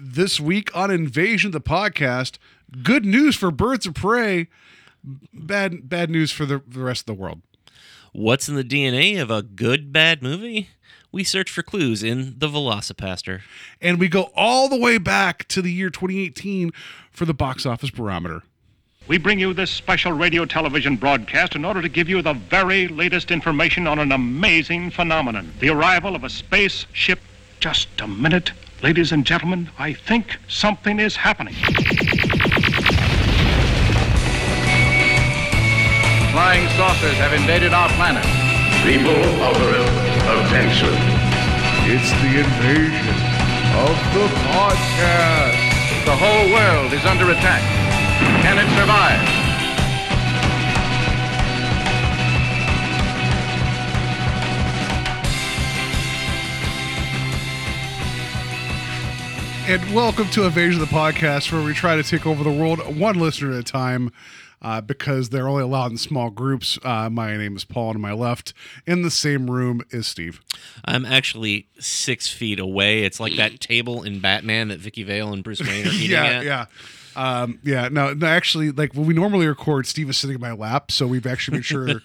This week on Invasion of the Podcast, good news for Birds of Prey, bad news for the rest of the world. What's in the DNA of a good, bad movie? We search for clues in The Velocipastor. And we go all the way back to the year 2018 for the box office barometer. We bring you this special radio television broadcast in order to give you the very latest information on an amazing phenomenon, the arrival of a spaceship. Just a minute, ladies and gentlemen, I think something is happening. Flying saucers have invaded our planet. People of attention. It's the invasion of the podcast. The whole world is under attack. Can it survive? And welcome to Evasion of the Podcast, where we try to take over the world one listener at a time, because they're only allowed in small groups. My name is Paul, and to my left, in the same room, is Steve. I'm actually 6 feet away. It's like that table in Batman that Vicky Vale and Bruce Wayne are eating at. Yeah. No, actually, like when we normally record, Steve is sitting in my lap, so we've actually made sure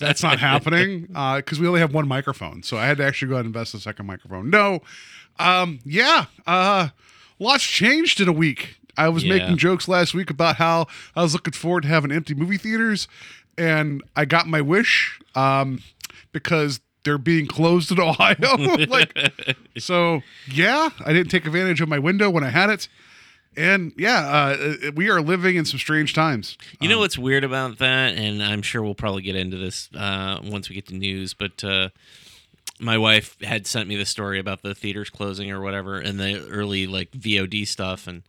that's not happening because we only have one microphone. So I had to actually go ahead and invest in a second microphone. Lots changed in a week. I was making jokes last week about how I was looking forward to having empty movie theaters, and I got my wish because they're being closed in Ohio. I didn't take advantage of my window when I had it. And we are living in some strange times. You know what's weird about that, and I'm sure we'll probably get into this once we get to news, but my wife had sent me the story about the theaters closing or whatever and the early like VOD stuff, and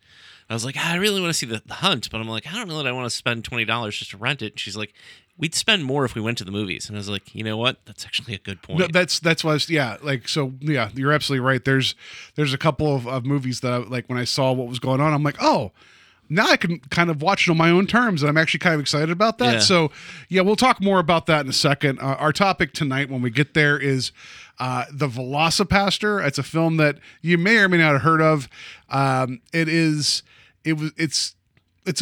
I was like, I really want to see the Hunt, but I'm like, I don't know that I want to spend $20 just to rent it. And she's like, we'd spend more if we went to the movies. And I was like, you know what? That's actually a good point. No, that's why. You're absolutely right. There's a couple of movies that I, like when I saw what was going on, I'm like, oh, now I can kind of watch it on my own terms, and I'm actually kind of excited about that. Yeah. So yeah, we'll talk more about that in a second. Our topic tonight when we get there is The Velocipastor. It's a film that you may or may not have heard of. It's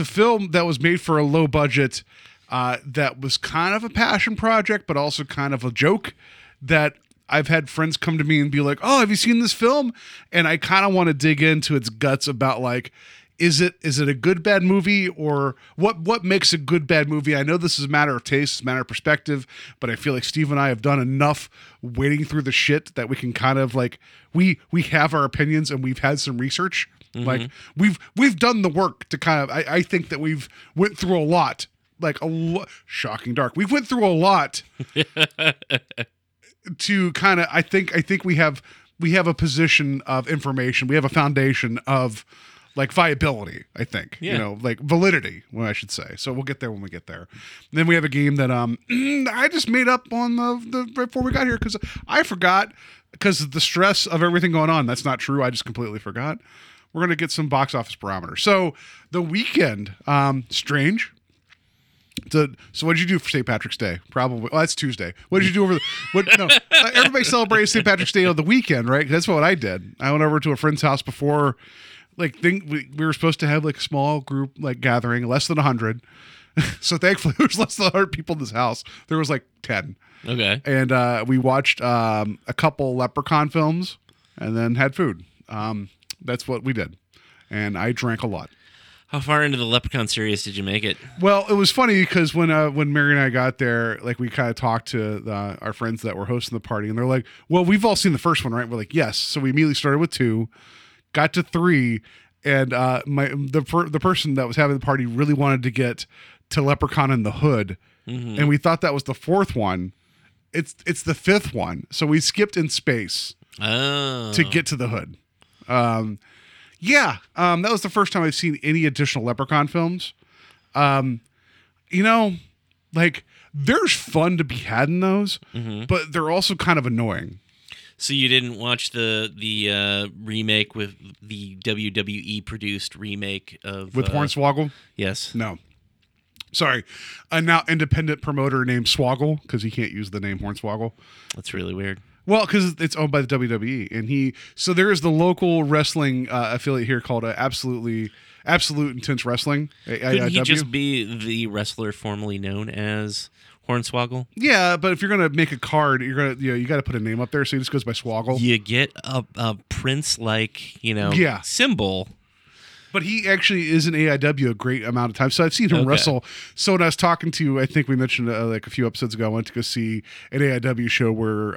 a film that was made for a low budget that was kind of a passion project, but also kind of a joke that I've had friends come to me and be like, oh, have you seen this film? And I kind of want to dig into its guts about like, is it a good, bad movie, or what makes a good, bad movie? I know this is a matter of taste, it's a matter of perspective, but I feel like Steve and I have done enough wading through the shit that we can kind of like, we have our opinions and we've had some research. Mm-hmm. Like we've done the work to kind of, I think that we've went through a lot, like Shocking Dark. We've went through a lot to kind of, I think we have a position of information. We have a foundation of, like viability, I think, like validity, what I should say. So we'll get there when we get there. And then we have a game that I just made up on the right before we got here because I forgot because of the stress of everything going on. That's not true. I just completely forgot. We're going to get some box office barometer. So the weekend, strange. So what did you do for St. Patrick's Day? Probably. Well, that's Tuesday. What did you do everybody celebrates St. Patrick's Day on the weekend, right? That's what I did. I went over to a friend's house before... Like we were supposed to have like a small group like gathering, less than 100. So thankfully there was less than 100 people in this house. There was like 10. Okay. And we watched a couple Leprechaun films and then had food. That's what we did. And I drank a lot. How far into the Leprechaun series did you make it? Well, it was funny because when Mary and I got there, like we kind of talked to our friends that were hosting the party, and they're like, well, we've all seen the first one, right? We're like, yes. So we immediately started with 2. Got to 3, and the person that was having the party really wanted to get to Leprechaun in the Hood, mm-hmm. and we thought that was the 4th one. It's the 5th one, so we skipped in space to get to the Hood. That was the first time I've seen any additional Leprechaun films. There's fun to be had in those, mm-hmm. but they're also kind of annoying. So you didn't watch the remake with the WWE produced remake of with Hornswoggle? Yes. No. Sorry. A now independent promoter named Swoggle because he can't use the name Hornswoggle. That's really weird. Well, because it's owned by the WWE, and so there is the local wrestling affiliate here called Absolutely Absolute Intense Wrestling. Couldn't he just be the wrestler formerly known as Hornswoggle? Yeah, but if you're gonna make a card, you got to put a name up there, so he just goes by Swoggle. You get a Prince symbol. But he actually is in AIW a great amount of time, so I've seen him wrestle. So when I was talking to, I think we mentioned a few episodes ago, I went to go see an AIW show where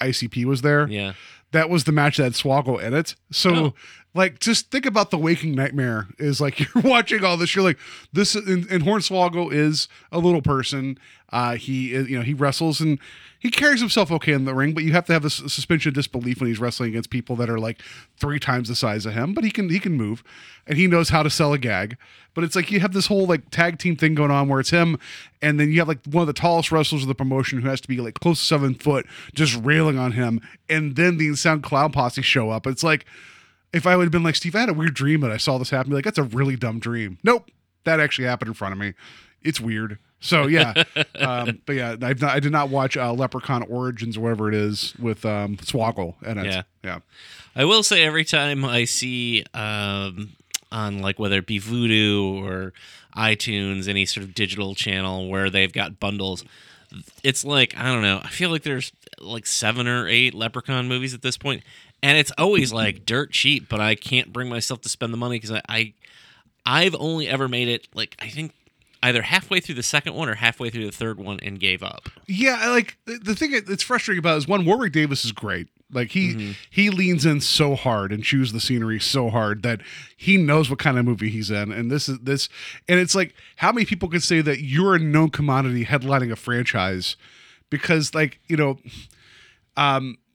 ICP was there. Yeah, that was the match that had Swoggle in it. So. Oh. Like, just think about the waking nightmare is like you're watching all this. You're like, this, and Hornswoggle is a little person. He wrestles and he carries himself okay in the ring, but you have to have a suspension of disbelief when he's wrestling against people that are like 3 times the size of him. But he can move, and he knows how to sell a gag. But it's like you have this whole like tag team thing going on where it's him, and then you have like one of the tallest wrestlers of the promotion who has to be like close to 7 foot just railing on him, and then the Insane Clown Posse show up. It's like, if I would have been like, Steve, I had a weird dream and I saw this happen, like, that's a really dumb dream. Nope, that actually happened in front of me. It's weird. So, yeah. But, yeah, I did not watch Leprechaun Origins or whatever it is with Swoggle in it. Yeah. I will say every time I see on, like, whether it be Vudu or iTunes, any sort of digital channel where they've got bundles, it's like, I don't know, I feel like there's like 7 or 8 Leprechaun movies at this point. And it's always like dirt cheap, but I can't bring myself to spend the money because I've only ever made it like I think either halfway through the second one or halfway through the third one and gave up. Yeah, like the thing that's frustrating about it is one, Warwick Davis is great. Like he leans in so hard and chews the scenery so hard that he knows what kind of movie he's in. And this, and it's like how many people could say that you're a known commodity headlining a franchise because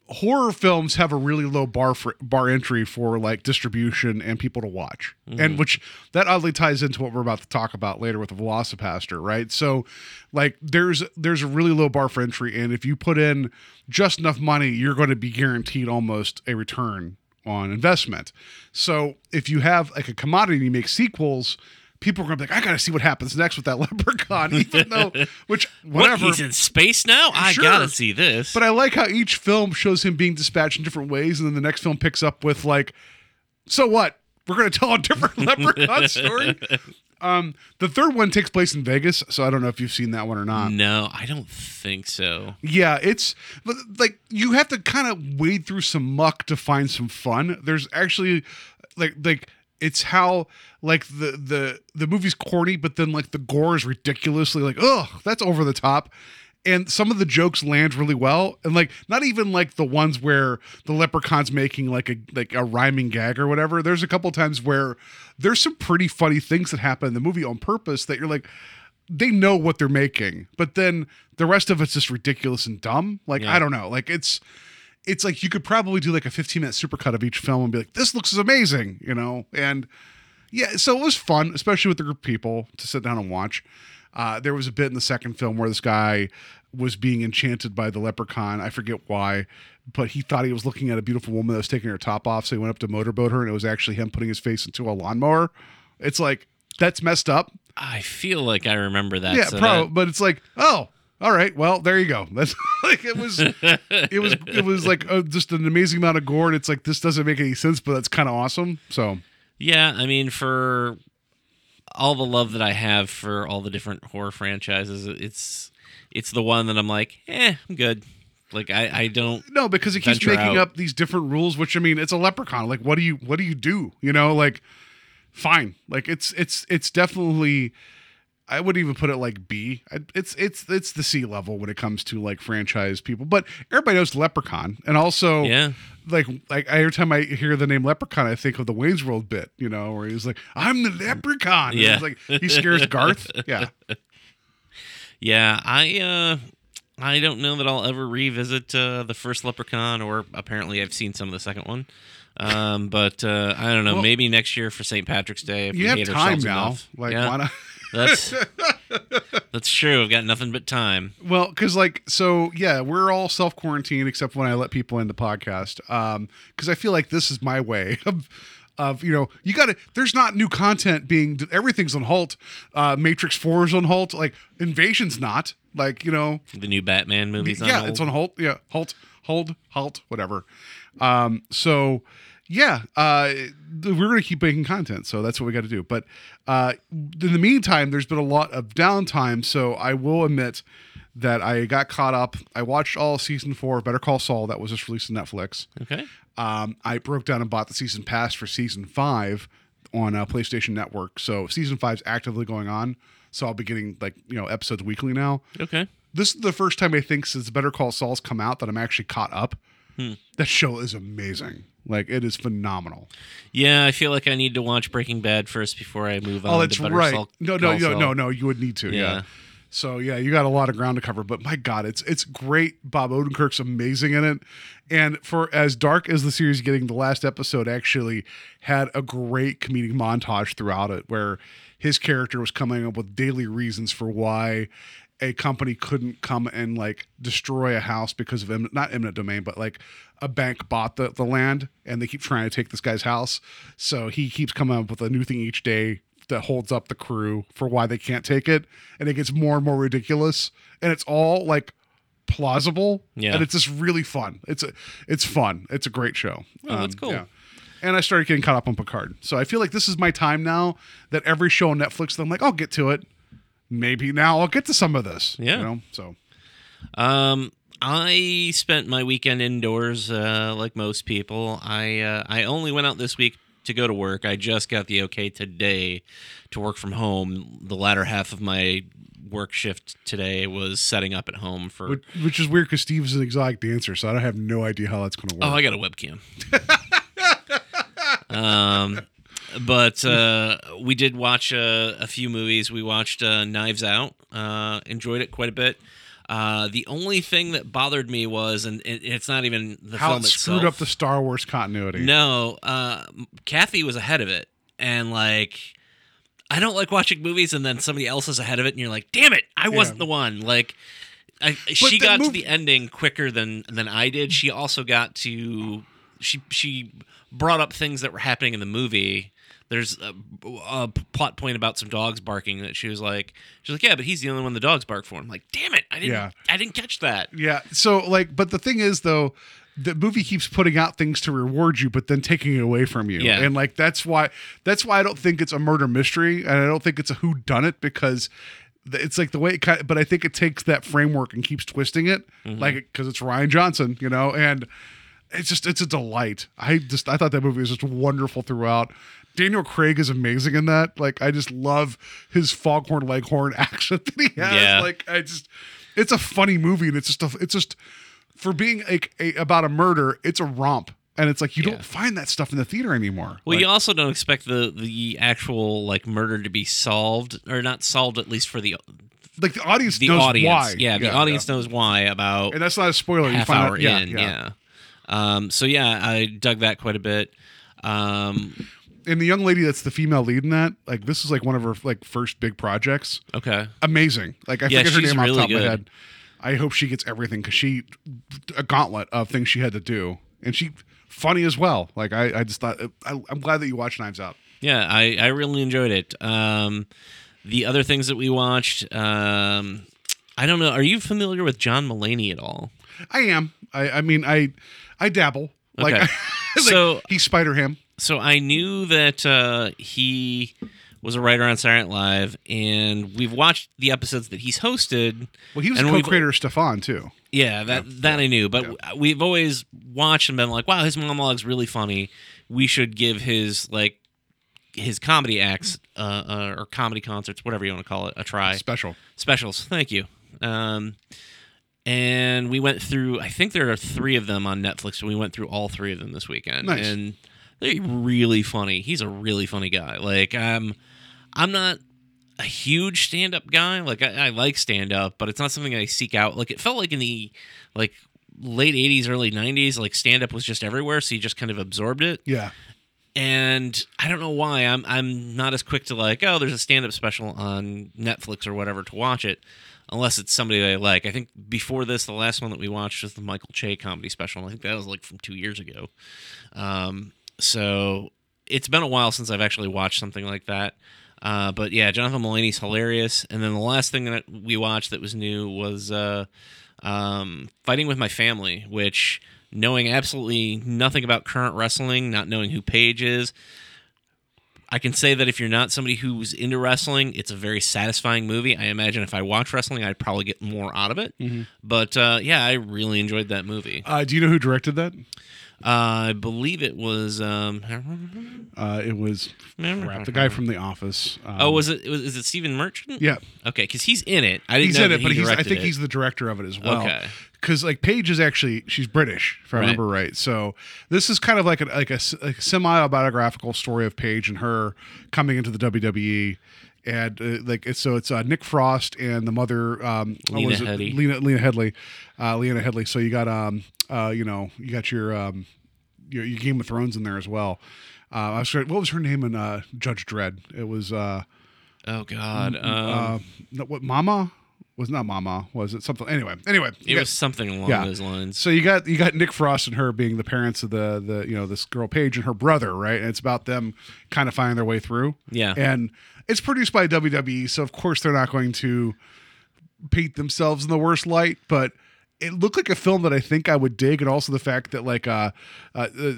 horror films have a really low bar entry for like distribution and people to watch, and which that oddly ties into what we're about to talk about later with the Velocipastor, right? So, like, there's a really low bar for entry, and if you put in just enough money, you're going to be guaranteed almost a return on investment. So, if you have like a commodity and you make sequels, people are going to be like, I got to see what happens next with that leprechaun, even though, which, whatever. What, he's in space now? Sure. I got to see this. But I like how each film shows him being dispatched in different ways, and then the next film picks up with, like, so what? We're going to tell a different leprechaun story? The third one takes place in Vegas, so I don't know if you've seen that one or not. No, I don't think so. Yeah, it's, like, you have to kind of wade through some muck to find some fun. There's actually, like it's how like the movie's corny, but then like the gore is ridiculously like, oh, that's over the top. And some of the jokes land really well. And like not even like the ones where the leprechaun's making like a rhyming gag or whatever. There's a couple times where there's some pretty funny things that happen in the movie on purpose that you're like, they know what they're making, but then the rest of it's just ridiculous and dumb. Like, yeah. I don't know. Like it's like you could probably do like a 15-minute supercut of each film and be like, this looks amazing, and yeah, so it was fun, especially with the group of people to sit down and watch. There was a bit in the second film where this guy was being enchanted by the leprechaun. I forget why, but he thought he was looking at a beautiful woman that was taking her top off, so he went up to motorboat her, and it was actually him putting his face into a lawnmower. It's like, that's messed up. I feel like I remember that. Yeah, so probably, but it's like, oh, all right, well, there you go. That's like it was like just an amazing amount of gore. And it's like this doesn't make any sense, but that's kind of awesome. So yeah, I mean, for all the love that I have for all the different horror franchises, it's the one that I'm like, I'm good. Like I don't. No, because it keeps making up these different rules. Which I mean, it's a leprechaun. Like what do you do? Like fine. Like it's definitely. I wouldn't even put it like B. It's the C level when it comes to like franchise people, but everybody knows Leprechaun, and also like every time I hear the name Leprechaun, I think of the Wayne's World bit, where he's like, "I'm the Leprechaun." Yeah, and it's like he scares Garth. Yeah, yeah. I don't know that I'll ever revisit the first Leprechaun, or apparently I've seen some of the second one. But I don't know. Well, maybe next year for St. Patrick's Day, if you have time now. Enough, like yeah. Why not? That's true. I've got nothing but time. Well, because we're all self-quarantined except when I let people in the podcast. Because I feel like this is my way of you got to. There's not new content everything's on halt. Matrix 4 is on halt. Like Invasion's not. Like, you know, the new Batman movies. Yeah, it's on hold. Yeah, halt, whatever. So yeah, we're going to keep making content, so that's what we got to do. But in the meantime, there's been a lot of downtime, so I will admit that I got caught up. I watched all of season 4 of Better Call Saul. That was just released on Netflix. Okay. I broke down and bought the season pass for season 5 on PlayStation Network. So season 5's actively going on. So I'll be getting, like, you know, episodes weekly now. Okay. This is the first time, I think, since Better Call Saul's come out that I'm actually caught up. That show is amazing. Like, it is phenomenal. Yeah, I feel like I need to watch Breaking Bad first before I move on. Oh, that's right. No, you would need to. Yeah. So yeah, you got a lot of ground to cover, but my God, it's great. Bob Odenkirk's amazing in it. And for as dark as the series is getting, the last episode actually had a great comedic montage throughout it where his character was coming up with daily reasons for why a company couldn't come and, like, destroy a house because of not eminent domain, but, like, a bank bought the land and they keep trying to take this guy's house. So he keeps coming up with a new thing each day that holds up the crew for why they can't take it. And it gets more and more ridiculous, and it's all, like, plausible. Yeah. And it's just really fun. It's fun. It's a great show. Oh, that's cool. Yeah. And I started getting caught up on Picard. So I feel like this is my time now that every show on Netflix, I'm like, I'll get to it. Maybe now I'll get to some of this. Yeah. You know? So, I spent my weekend indoors, like most people. I only went out this week to go to work. I just got the okay today to work from home. The latter half of my work shift today was setting up at home for... Which is weird because Steve's an exotic dancer, so I have no idea how that's going to work. Oh, I got a webcam. But we did watch a few movies. We watched Knives Out. Enjoyed it quite a bit. The only thing that bothered me was, and it's not even the film itself, screwed up the Star Wars continuity. No, Kathy was ahead of it, and, like, I don't like watching movies and then somebody else is ahead of it, and you're like, damn it, I wasn't the one. Like, she got to the ending quicker than I did. She also got to she brought up things that were happening in the movie. There's a plot point about some dogs barking that she was like, yeah, but he's the only one the dogs bark for. I'm like, damn it, I didn't catch that. Yeah. So, like, but the thing is, though, the movie keeps putting out things to reward you, but then taking it away from you. Yeah. And, like, that's why I don't think it's a murder mystery, and I don't think it's a whodunit, because it's like the way it kind of, but I think it takes that framework and keeps twisting it, like, because it's Rian Johnson, you know, and it's a delight. I thought that movie was just wonderful throughout. Daniel Craig is amazing in that. Like, I just love his Foghorn Leghorn accent that he has. Yeah. Like, it's a funny movie, and it's just for being about a murder, it's a romp. And it's like, you don't find that stuff in the theater anymore. Well, like, you also don't expect the actual, like, murder to be solved, or not solved, at least for the... Like, the audience knows why. Yeah, the audience knows why about... And that's not a spoiler. Half hour in, yeah. So, yeah, I dug that quite a bit. And the young lady that's the female lead in that, like, this is, like, one of her, like, first big projects. Okay. Amazing. Like, I forget her name off the top of my head. I hope she gets everything, because a gauntlet of things she had to do. And she, funny as well. Like, I just thought, I'm glad that you watched Knives Out. Yeah, I really enjoyed it. The other things that we watched, I don't know. Are you familiar with John Mulaney at all? I am. I mean, I dabble. Okay. Like, so, he's Spider-Ham. So I knew that he was a writer on Saturday Night Live, and we've watched the episodes that he's hosted. Well, he was a co-creator of Stefan, too. Yeah, that I knew. But we've always watched and been like, wow, his monologue's really funny. We should give his, like, his comedy acts or comedy concerts, whatever you want to call it, a try. Specials, thank you. And we went through, I think there are 3 of them on Netflix, and we went through all 3 of them this weekend. Nice. And they're really funny. He's a really funny guy. Like, I'm not a huge stand-up guy. Like, I like stand-up, but it's not something I seek out. Like, it felt like in the, like, late 80s, early 90s, like, stand-up was just everywhere, so you just kind of absorbed it. Yeah. And I don't know why. I'm not as quick to, like, oh, there's a stand-up special on Netflix or whatever to watch it, unless it's somebody that I like. I think before this, the last one that we watched was the Michael Che comedy special. I think that was, like, from 2 years ago. So it's been a while since I've actually watched something like that. But yeah, Jonathan Mulaney's hilarious. And then the last thing that we watched that was new was Fighting With My Family, which, knowing absolutely nothing about current wrestling, not knowing who Paige is, I can say that if you're not somebody who's into wrestling, it's a very satisfying movie. I imagine if I watch wrestling, I'd probably get more out of it. Mm-hmm. But yeah, I really enjoyed that movie. Do you know who directed that? I believe it was. It was the guy from The Office. Is it Stephen Merchant? Yeah. Okay, because he's in it. I think he's the director of it as well. Okay. Because like Paige is actually, she's British, if I remember right. So this is kind of like a semi-autobiographical story of Paige and her coming into the WWE, and Nick Frost and the mother Lena Headey. So you got your Game of Thrones in there as well. What was her name in Judge Dredd? It was Mama. Was not Mama, was it something? Anyway, it was something along those lines. So you got Nick Frost and her being the parents of the this girl Paige and her brother, right? And it's about them kind of finding their way through. Yeah, and it's produced by WWE, so of course they're not going to paint themselves in the worst light, but it looked like a film that I think I would dig, and also the fact that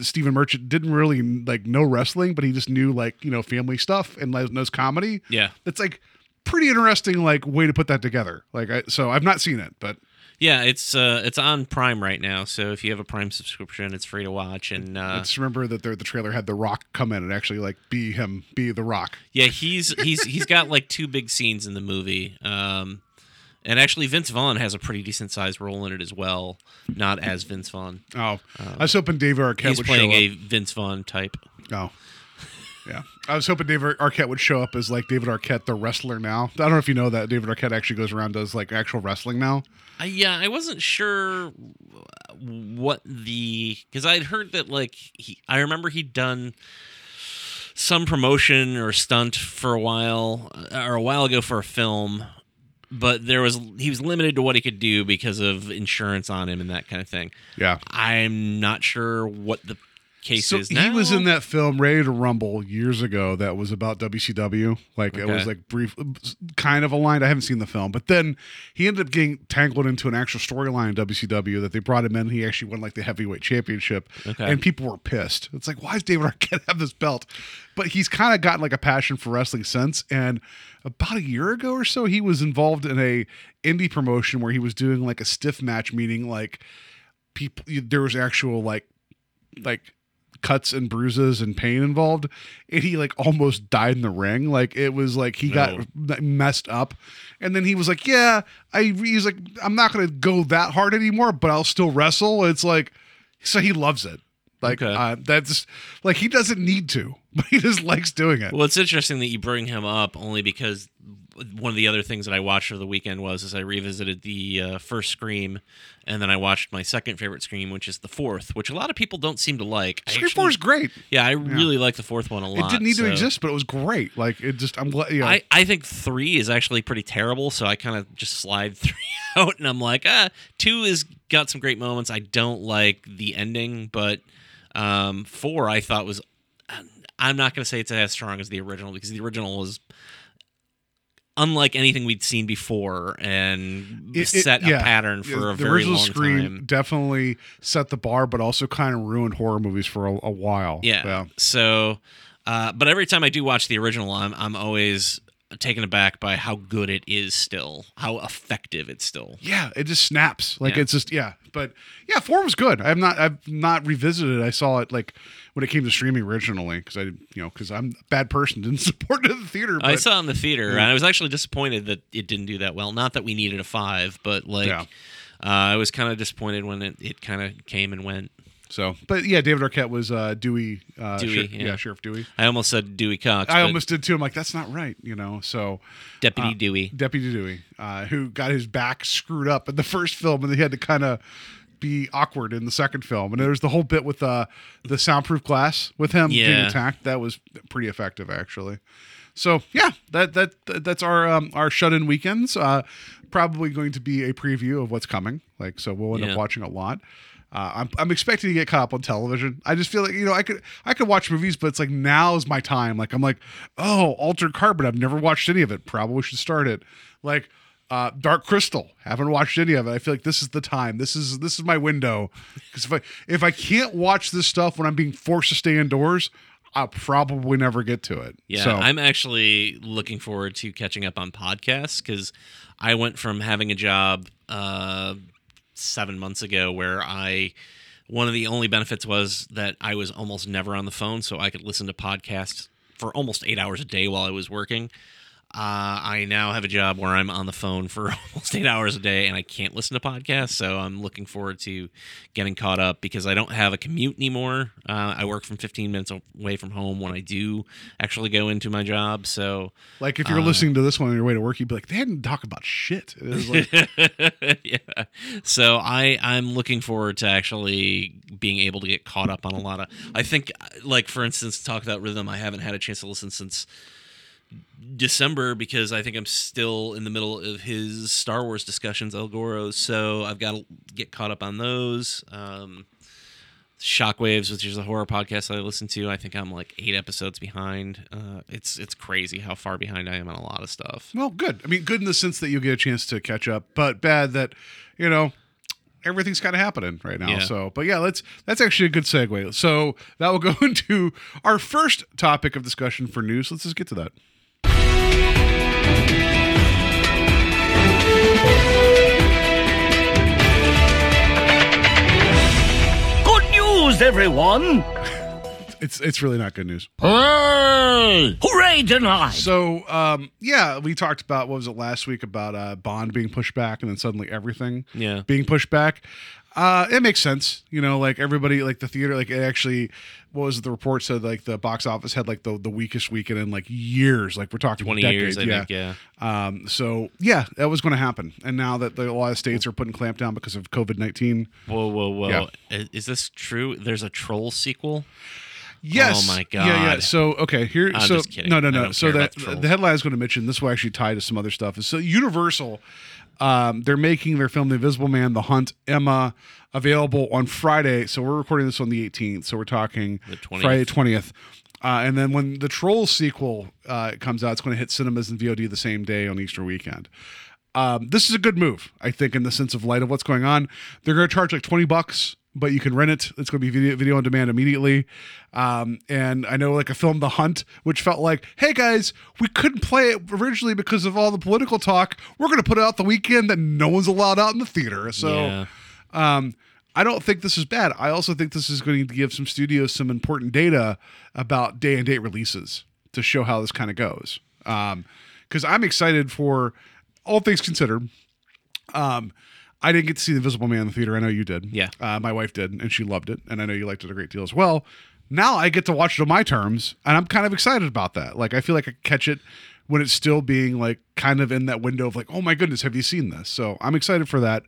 Stephen Merchant didn't really know wrestling, but he just knew family stuff and knows comedy. Yeah, it's pretty interesting way to put that together. So I've not seen it, but yeah, it's on Prime right now, so if you have a Prime subscription, it's free to watch. And I just remember that the trailer had The Rock come in and actually be The Rock. Yeah, he's got two big scenes in the movie. And actually, Vince Vaughn has a pretty decent-sized role in it as well, not as Vince Vaughn. Oh, I was hoping David Arquette would show up. He's playing a Vince Vaughn type. Oh, yeah. I was hoping David Arquette would show up as, David Arquette, the wrestler now. I don't know if you know that David Arquette actually goes around and does, actual wrestling now. Yeah, I wasn't sure what the... Because I'd heard that, I remember he'd done some promotion or stunt for a while, or a while ago for a film... But he was limited to what he could do because of insurance on him and that kind of thing. Yeah. I'm not sure what the case is now. He was in that film Ready to Rumble years ago that was about WCW. It was brief, kind of aligned. I haven't seen the film. But then he ended up getting tangled into an actual storyline in WCW that they brought him in. He actually won the heavyweight championship. Okay. And people were pissed. It's why does David Arquette have this belt? But he's kind of gotten a passion for wrestling since. And about a year ago or so, he was involved in a indie promotion where he was doing a stiff match, meaning people, there was actual cuts and bruises and pain involved, and he almost died in the ring. It was he got messed up, and then he was I'm not gonna go that hard anymore, but I'll still wrestle. It's so he loves it. That's he doesn't need to, but he just likes doing it. Well, it's interesting that you bring him up only because one of the other things that I watched over the weekend was I revisited the first Scream, and then I watched my second favorite Scream, which is the fourth, which a lot of people don't seem to like. Scream 4 is great. Yeah, I really like the fourth one a lot. It didn't need to exist, but it was great. I'm glad. You know. I think 3 is actually pretty terrible, so I kind of just slide 3 out, and I'm 2 has got some great moments. I don't like the ending, but 4 I thought was... I'm not going to say it's as strong as the original, because the original was... unlike anything we'd seen before, and set a pattern for a very long time. The original Scream definitely set the bar, but also kind of ruined horror movies for a while. Yeah. So, but every time I do watch the original, I'm always taken aback by how good it is still, how effective it's still. Yeah, it just snaps. It's just, yeah. But yeah, 4 was good. I've not revisited it. I saw it when it came to streaming originally, because I'm a bad person, didn't support it in the theater. But I saw it in the theater, and I was actually disappointed that it didn't do that well. Not that we needed a 5, but I was kind of disappointed when it kind of came and went. So, but yeah, David Arquette was Dewey. Sheriff Dewey. I almost said Dewey Cox. I almost did too. I'm that's not right, So, Deputy Dewey. Deputy Dewey, who got his back screwed up in the first film, and he had to kind of be awkward in the second film, and there's the whole bit with the soundproof glass with him being attacked. That was pretty effective, actually. So yeah, that's our shut-in weekends. Probably going to be a preview of what's coming. So we'll end up watching a lot. I'm expecting to get caught up on television. I just feel like, you know, I could watch movies, but it's like, now's my time. Like, I'm like, oh, Altered Carbon. I've never watched any of it. Probably should start it. Like, Dark Crystal. Haven't watched any of it. I feel like this is the time. This is my window. Because if I can't watch this stuff when I'm being forced to stay indoors, I'll probably never get to it. Yeah, so I'm actually looking forward to catching up on podcasts, because I went from having a job 7 months ago where one of the only benefits was that I was almost never on the phone, so I could listen to podcasts for almost 8 hours a day while I was working. I now have a job where I'm on the phone for almost 8 hours a day, and I can't listen to podcasts, so I'm looking forward to getting caught up, because I don't have a commute anymore. I work from 15 minutes away from home when I do actually go into my job. So, like, if you're listening to this one on your way to work, you'd be like, they hadn't talked about shit. It was like... Yeah. So I'm looking forward to actually being able to get caught up on a lot of... I think, like, for instance, Talk About Rhythm, I haven't had a chance to listen since December, because I think I'm still in the middle of his Star Wars discussions, El Goro, so I've got to get caught up on those. Shockwaves, which is a horror podcast that I listen to, I think I'm like 8 episodes behind. It's crazy how far behind I am on a lot of stuff. Well, good. I mean, good in the sense that you'll get a chance to catch up, but bad that, you know, everything's kind of happening right now. Yeah. So, but yeah, that's actually a good segue. So that will go into our first topic of discussion for news. Let's just get to that. Good news, everyone. It's really not good news. Hooray! Hooray tonight! So, yeah, we talked about, what was it last week, about Bond being pushed back, and then suddenly everything being pushed back. It makes sense. You know, like, everybody, like, the theater, like, it actually, what was it, the report said, like, the box office had, like, the weakest weekend in, like, years. Like, we're talking 20 decades. Years, I think, yeah. So, yeah, that was going to happen. And now that a lot of states are putting clamp down because of COVID-19. Whoa. Yeah. Is this true? There's a Troll sequel? Yes. Oh my god. Yeah. So okay, here. I'm just kidding. No. So that the headline I was going to mention, this will actually tie to some other stuff. Is so Universal, they're making their film The Invisible Man, The Hunt, Emma available on Friday. So we're recording this on the 18th. So we're talking the 20th. Friday 20th. And then when the Troll sequel comes out, it's going to hit cinemas and VOD the same day on Easter weekend. This is a good move, I think, in the sense of light of what's going on. They're going to charge like $20. But you can rent it. It's going to be video on demand immediately. And I know, like, a film, The Hunt, which felt like, hey, guys, we couldn't play it originally because of all the political talk. We're going to put it out the weekend that no one's allowed out in the theater. So I don't think this is bad. I also think this is going to give some studios some important data about day and date releases to show how this kind of goes. Because I'm excited for, all things considered, I didn't get to see The Invisible Man in the theater. I know you did. Yeah. My wife did, and she loved it. And I know you liked it a great deal as well. Now I get to watch it on my terms, and I'm kind of excited about that. Like, I feel like I catch it when it's still being, like, kind of in that window of, like, oh, my goodness, have you seen this? So I'm excited for that.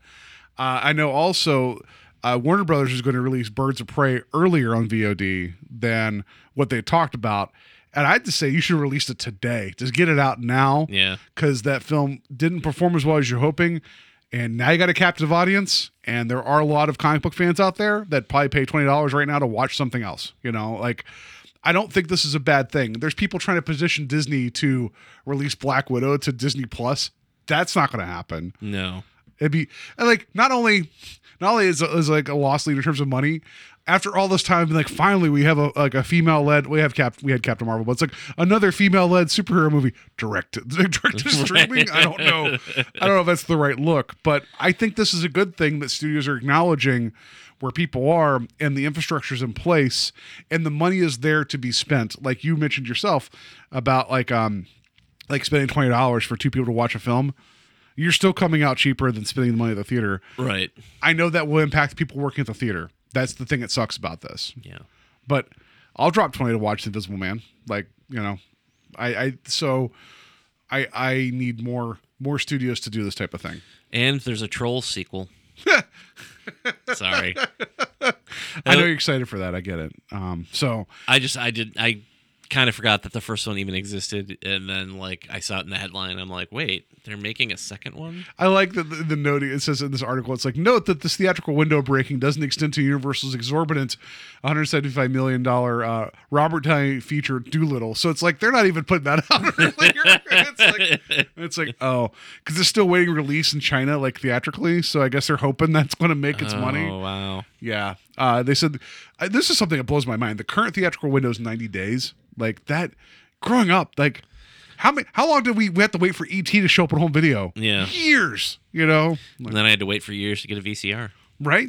I know also Warner Brothers is going to release Birds of Prey earlier on VOD than what they talked about. And I'd just say you should release it today. Just get it out now. Yeah. Because that film didn't perform as well as you're hoping. And now you got a captive audience, and there are a lot of comic book fans out there that probably pay $20 right now to watch something else. You know, like, I don't think this is a bad thing. There's people trying to position Disney to release Black Widow to Disney Plus. That's not going to happen. No, it'd be like, not only is like a loss leader in terms of money. After all this time, like, finally we have a female led. We had Captain Marvel, but it's like another female led superhero movie direct to streaming. I don't know if that's the right look, but I think this is a good thing that studios are acknowledging where people are, and the infrastructure is in place, and the money is there to be spent. Like you mentioned yourself about like spending $20 for two people to watch a film. You're still coming out cheaper than spending the money at the theater. Right. I know that will impact people working at the theater. That's the thing that sucks about this. Yeah. But I'll drop $20 to watch The Invisible Man. Like, you know, I need more studios to do this type of thing. And there's a Troll sequel. Sorry. I know you're excited for that. I get it. So I kind of forgot that the first one even existed, and then like I saw it in the headline. I'm like, wait, they're making a second one? I like that the note it says in this article. It's like, note that this theatrical window breaking doesn't extend to Universal's exorbitant $175 million Robert Downey feature Doolittle. So it's like they're not even putting that out earlier. it's like oh, because it's still waiting release in China like theatrically. So I guess they're hoping that's going to make its money. Oh wow, yeah. They said this is something that blows my mind. The current theatrical window is 90 days. Like that, growing up, like how long did we have to wait for ET to show up on home video? Yeah, years. You know, like, and then I had to wait for years to get a VCR. Right.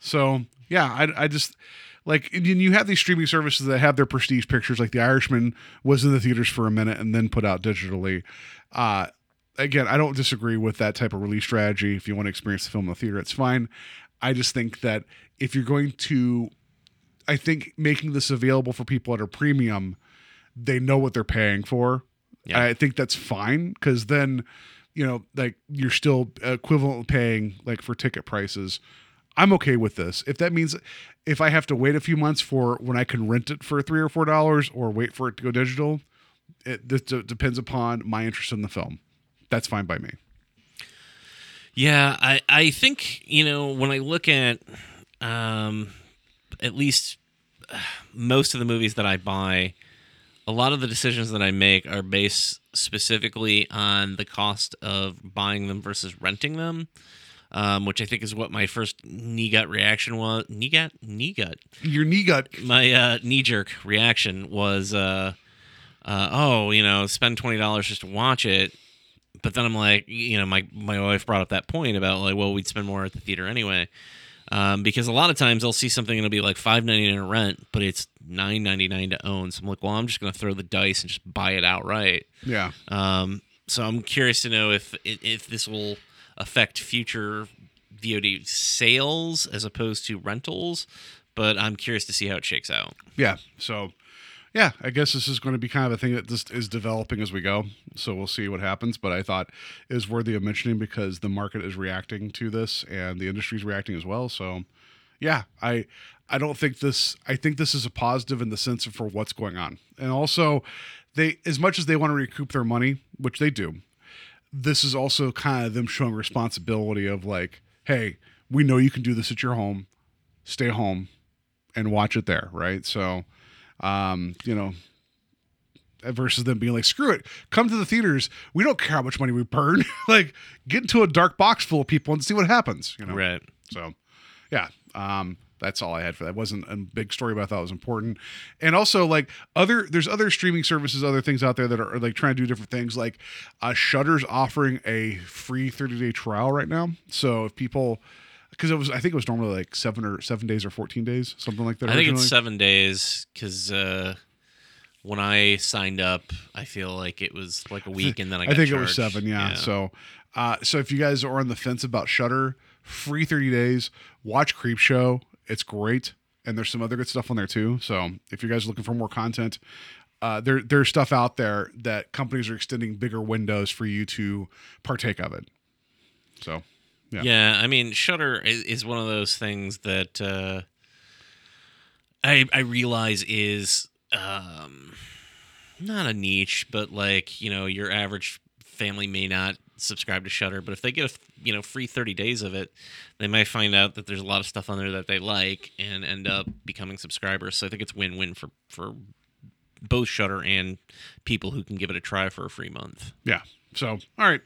So yeah, I just like, and you have these streaming services that have their prestige pictures. Like The Irishman was in the theaters for a minute and then put out digitally. Again, I don't disagree with that type of release strategy. If you want to experience the film in the theater, it's fine. I just think that if you're going to, I think making this available for people at a premium, they know what they're paying for. Yeah. I think that's fine, because then, you know, like you're still equivalent paying like for ticket prices. I'm okay with this. If that means if I have to wait a few months for when I can rent it for $3 or $4 or wait for it to go digital, it depends upon my interest in the film. That's fine by me. Yeah, I think, you know, when I look at least most of the movies that I buy, a lot of the decisions that I make are based specifically on the cost of buying them versus renting them, which I think is what my first knee-gut reaction was. Knee-gut? Your knee-gut. My knee-jerk reaction was, spend $20 just to watch it. But then I'm like, you know, my wife brought up that point about like, well, we'd spend more at the theater anyway. Because a lot of times I'll see something and it'll be like $5.99 to rent, but it's $9.99 to own. So I'm like, well, I'm just going to throw the dice and just buy it outright. Yeah. So I'm curious to know if this will affect future VOD sales as opposed to rentals, but I'm curious to see how it shakes out. Yeah. So yeah, I guess this is going to be kind of a thing that just is developing as we go. So we'll see what happens. But I thought it was worthy of mentioning because the market is reacting to this and the industry is reacting as well. So yeah, I don't think this, I think this is a positive in the sense of for what's going on. And also they, as much as they want to recoup their money, which they do, this is also kind of them showing responsibility of like, hey, we know you can do this at your home, stay home and watch it there. Right. So you know, versus them being like, screw it, come to the theaters. We don't care how much money we burn. Like, get into a dark box full of people and see what happens, you know? Right. So, yeah, that's all I had for that. It wasn't a big story, but I thought it was important. And also, like, there's other streaming services, other things out there that are like trying to do different things. Like, Shudder's offering a free 30-day trial right now. So if people... Because I think it was normally like 7 days or 14 days, something like that. I think it's 7 days because when I signed up, I feel like it was like a week, and then I got charged. It was 7, yeah. So if you guys are on the fence about Shudder, free 30 days, watch Creepshow. It's great, and there's some other good stuff on there too. So if you guys are looking for more content, there's stuff out there that companies are extending bigger windows for you to partake of it. So. Yeah, I mean, Shudder is one of those things that I realize is not a niche, but like, you know, your average family may not subscribe to Shudder, but if they get a, you know, free 30 days of it, they might find out that there's a lot of stuff on there that they like and end up becoming subscribers. So I think it's win-win for both Shudder and people who can give it a try for a free month. Yeah. So, all right.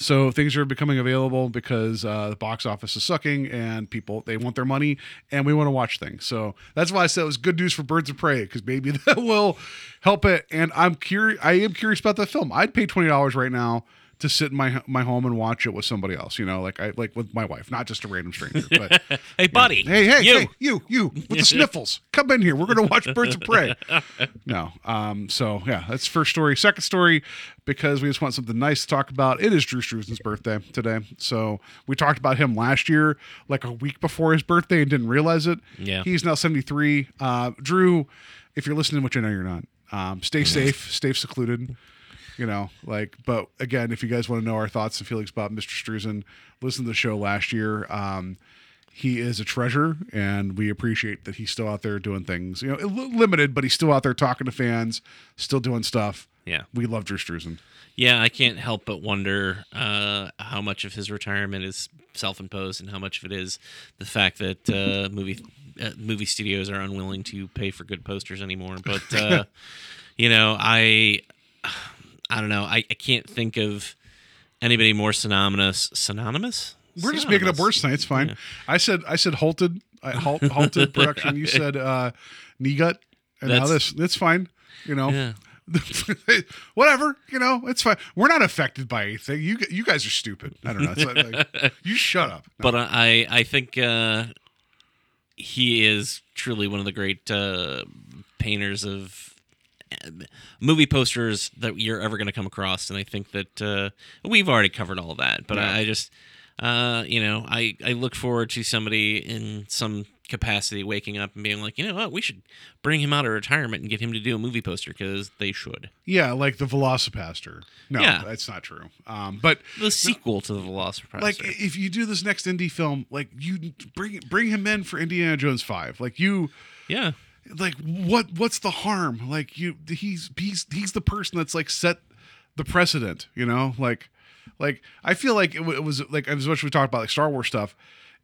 So things are becoming available because the box office is sucking and people, they want their money and we want to watch things. So that's why I said it was good news for Birds of Prey, because maybe that will help it. And I am curious about that film. I'd pay $20 right now to sit in my home and watch it with somebody else, you know, like with my wife, not just a random stranger. But hey, buddy. You know, hey, you with the sniffles. Come in here. We're going to watch Birds of Prey. No. So, yeah, that's first story. Second story, because we just want something nice to talk about. It is Drew Struzan's birthday today. So we talked about him last year, like a week before his birthday, and didn't realize it. Yeah. He's now 73. Drew, if you're listening, which I know you're not, stay safe, stay secluded. You know, like, but again, if you guys want to know our thoughts and feelings about Mr. Struzan, listen to the show last year. he is a treasure, and we appreciate that he's still out there doing things. You know, limited, but he's still out there talking to fans, still doing stuff. Yeah. We love Drew Struzan. Yeah, I can't help but wonder how much of his retirement is self-imposed and how much of it is the fact that movie studios are unwilling to pay for good posters anymore. But, you know, I don't know. I can't think of anybody more synonymous. Synonymous? We're synonymous. Just making up words tonight. It's fine. Yeah. I said halted. Halted production. You said knee gut. And now this. It's fine. You know. Yeah. Whatever, you know, it's fine. We're not affected by anything. You guys are stupid. I don't know. It's like, you shut up. No. But I think he is truly one of the great painters of movie posters that you're ever going to come across. And I think that we've already covered all that. But yeah. I just, you know, I look forward to somebody in some capacity waking up and being like, you know what, we should bring him out of retirement and get him to do a movie poster, because they should. Yeah, like the Velocipastor. No, yeah. That's not true. But the sequel to the Velocipastor. Like, if you do this next indie film, like, you bring him in for Indiana Jones 5. Like, you, yeah. Like, what's the harm? Like, you, he's the person that's like set the precedent. You know, like I feel like it was like, as much as we talked about like Star Wars stuff.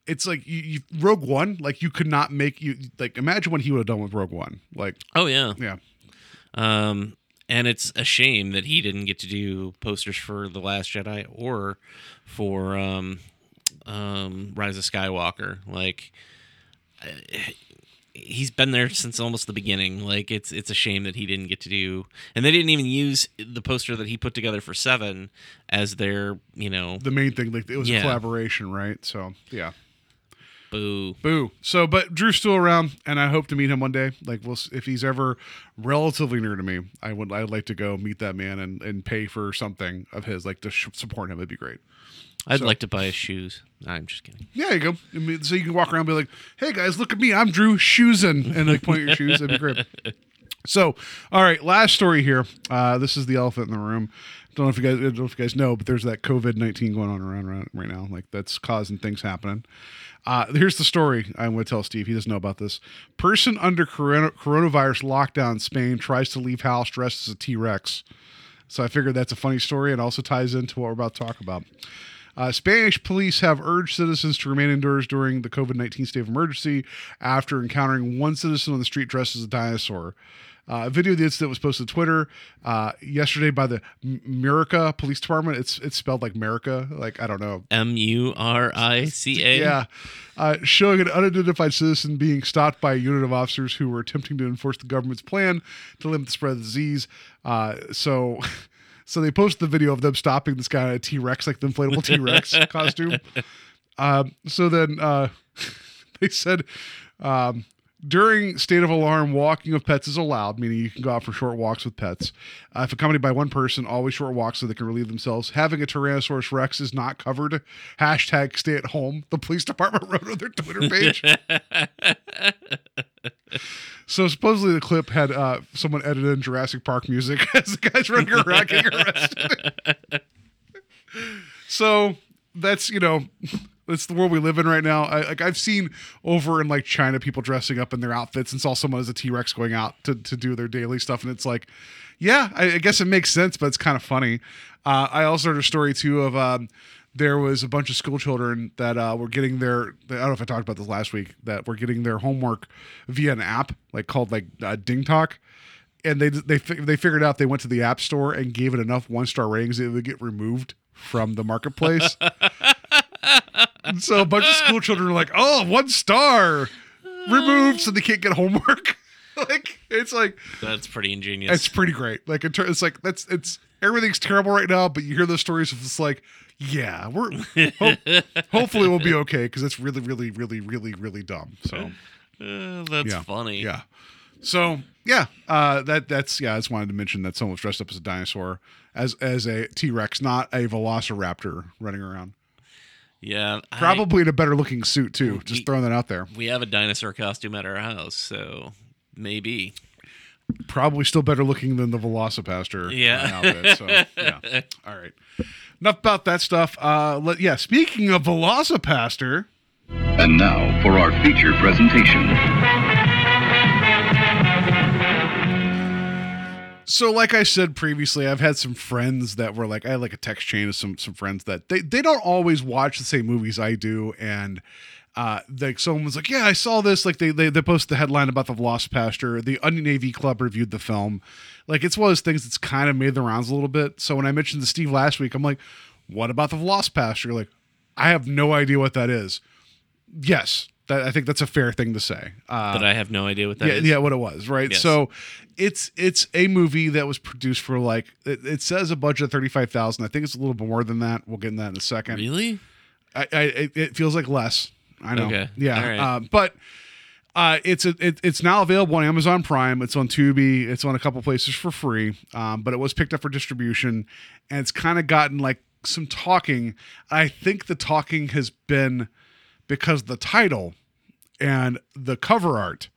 It's like you Rogue One, like you could not make you like imagine what he would have done with Rogue One. Like, oh yeah. Yeah. And it's a shame that he didn't get to do posters for The Last Jedi or for Rise of Skywalker. Like he's been there since almost the beginning. Like it's a shame that he didn't get to do, and they didn't even use the poster that he put together for 7 as their, you know, the main thing. Like it was a collaboration, right? So yeah. Boo. So, but Drew's still around, and I hope to meet him one day. Like, we'll, if he's ever relatively near to me, I'd like to go meet that man and pay for something of his, like to support him. It'd be great. I'd like to buy his shoes. No, I'm just kidding. Yeah, you go. I mean, so you can walk around and be like, hey guys, look at me. I'm Drew Struzan, and like point at your shoes. That'd be great. So, all right, last story here. This is the elephant in the room. Don't know if you guys know, but there's that COVID-19 going on around right now. Like that's causing things happening. Here's the story I'm going to tell Steve. He doesn't know about this. Person under coronavirus lockdown in Spain tries to leave house dressed as a T-Rex. So I figured that's a funny story, and also ties into what we're about to talk about. Spanish police have urged citizens to remain indoors during the COVID-19 state of emergency after encountering one citizen on the street dressed as a dinosaur. A video of the incident was posted to Twitter yesterday by the Murica Police Department. It's spelled like Murica, like I don't know. Murica. Yeah. Showing an unidentified citizen being stopped by a unit of officers who were attempting to enforce the government's plan to limit the spread of the disease. So they posted the video of them stopping this guy in a T-Rex, like the inflatable T-Rex costume. So then they said, during state of alarm, walking of pets is allowed, meaning you can go out for short walks with pets. If accompanied by one person, always short walks so they can relieve themselves. Having a Tyrannosaurus Rex is not covered. # stay at home. The police department wrote on their Twitter page. So supposedly the clip had someone edited in Jurassic Park music as the guy's running around getting arrested. So that's, you know, it's the world we live in right now. I've seen over in like China people dressing up in their outfits and saw someone as a T-Rex going out to do their daily stuff. And it's like, yeah, I guess it makes sense, but it's kind of funny. I also heard a story too of there was a bunch of school children that were getting their, I don't know if I talked about this last week, that were getting their homework via an app like called like Ding Talk. And they figured out, they went to the app store and gave it enough 1-star ratings that it would get removed from the marketplace. And so a bunch of school children are like, oh, 1 star removed, so they can't get homework. Like, it's like, that's pretty ingenious. It's pretty great. Like, it's like, it's everything's terrible right now, but you hear those stories of it's like, yeah, we're hopefully we'll be okay, because it's really, really, really, really, really dumb. So that's funny. Yeah. So yeah, I just wanted to mention that someone was dressed up as a dinosaur, as a T-Rex, not a velociraptor running around. Yeah, probably in a better looking suit too. Just throwing that out there. We have a dinosaur costume at our house, so maybe. Probably still better looking than the Velocipastor. Yeah. Outfit, so, yeah. All right. Enough about that stuff. Speaking of Velocipastor. And now for our feature presentation. So like I said previously, I've had some friends that were like, I had like a text chain of some friends that they don't always watch the same movies I do. And like someone's like, yeah, I saw this. Like they post the headline about The Velocipastor. The Onion AV Club reviewed the film. Like it's one of those things that's kind of made the rounds a little bit. So when I mentioned to Steve last week, I'm like, what about The Velocipastor? You're like, I have no idea what that is. Yes. I think that's a fair thing to say. But I have no idea what that is. Yeah, what it was, right? Yes. So it's a movie that was produced for like, it says a budget of $35,000. I think it's a little more than that. We'll get into that in a second. Really? It feels like less. I know. Okay. Yeah. Right. But it's now available on Amazon Prime. It's on Tubi. It's on a couple places for free. But it was picked up for distribution, and it's kind of gotten like some talking. I think the talking has been because the title and the cover art,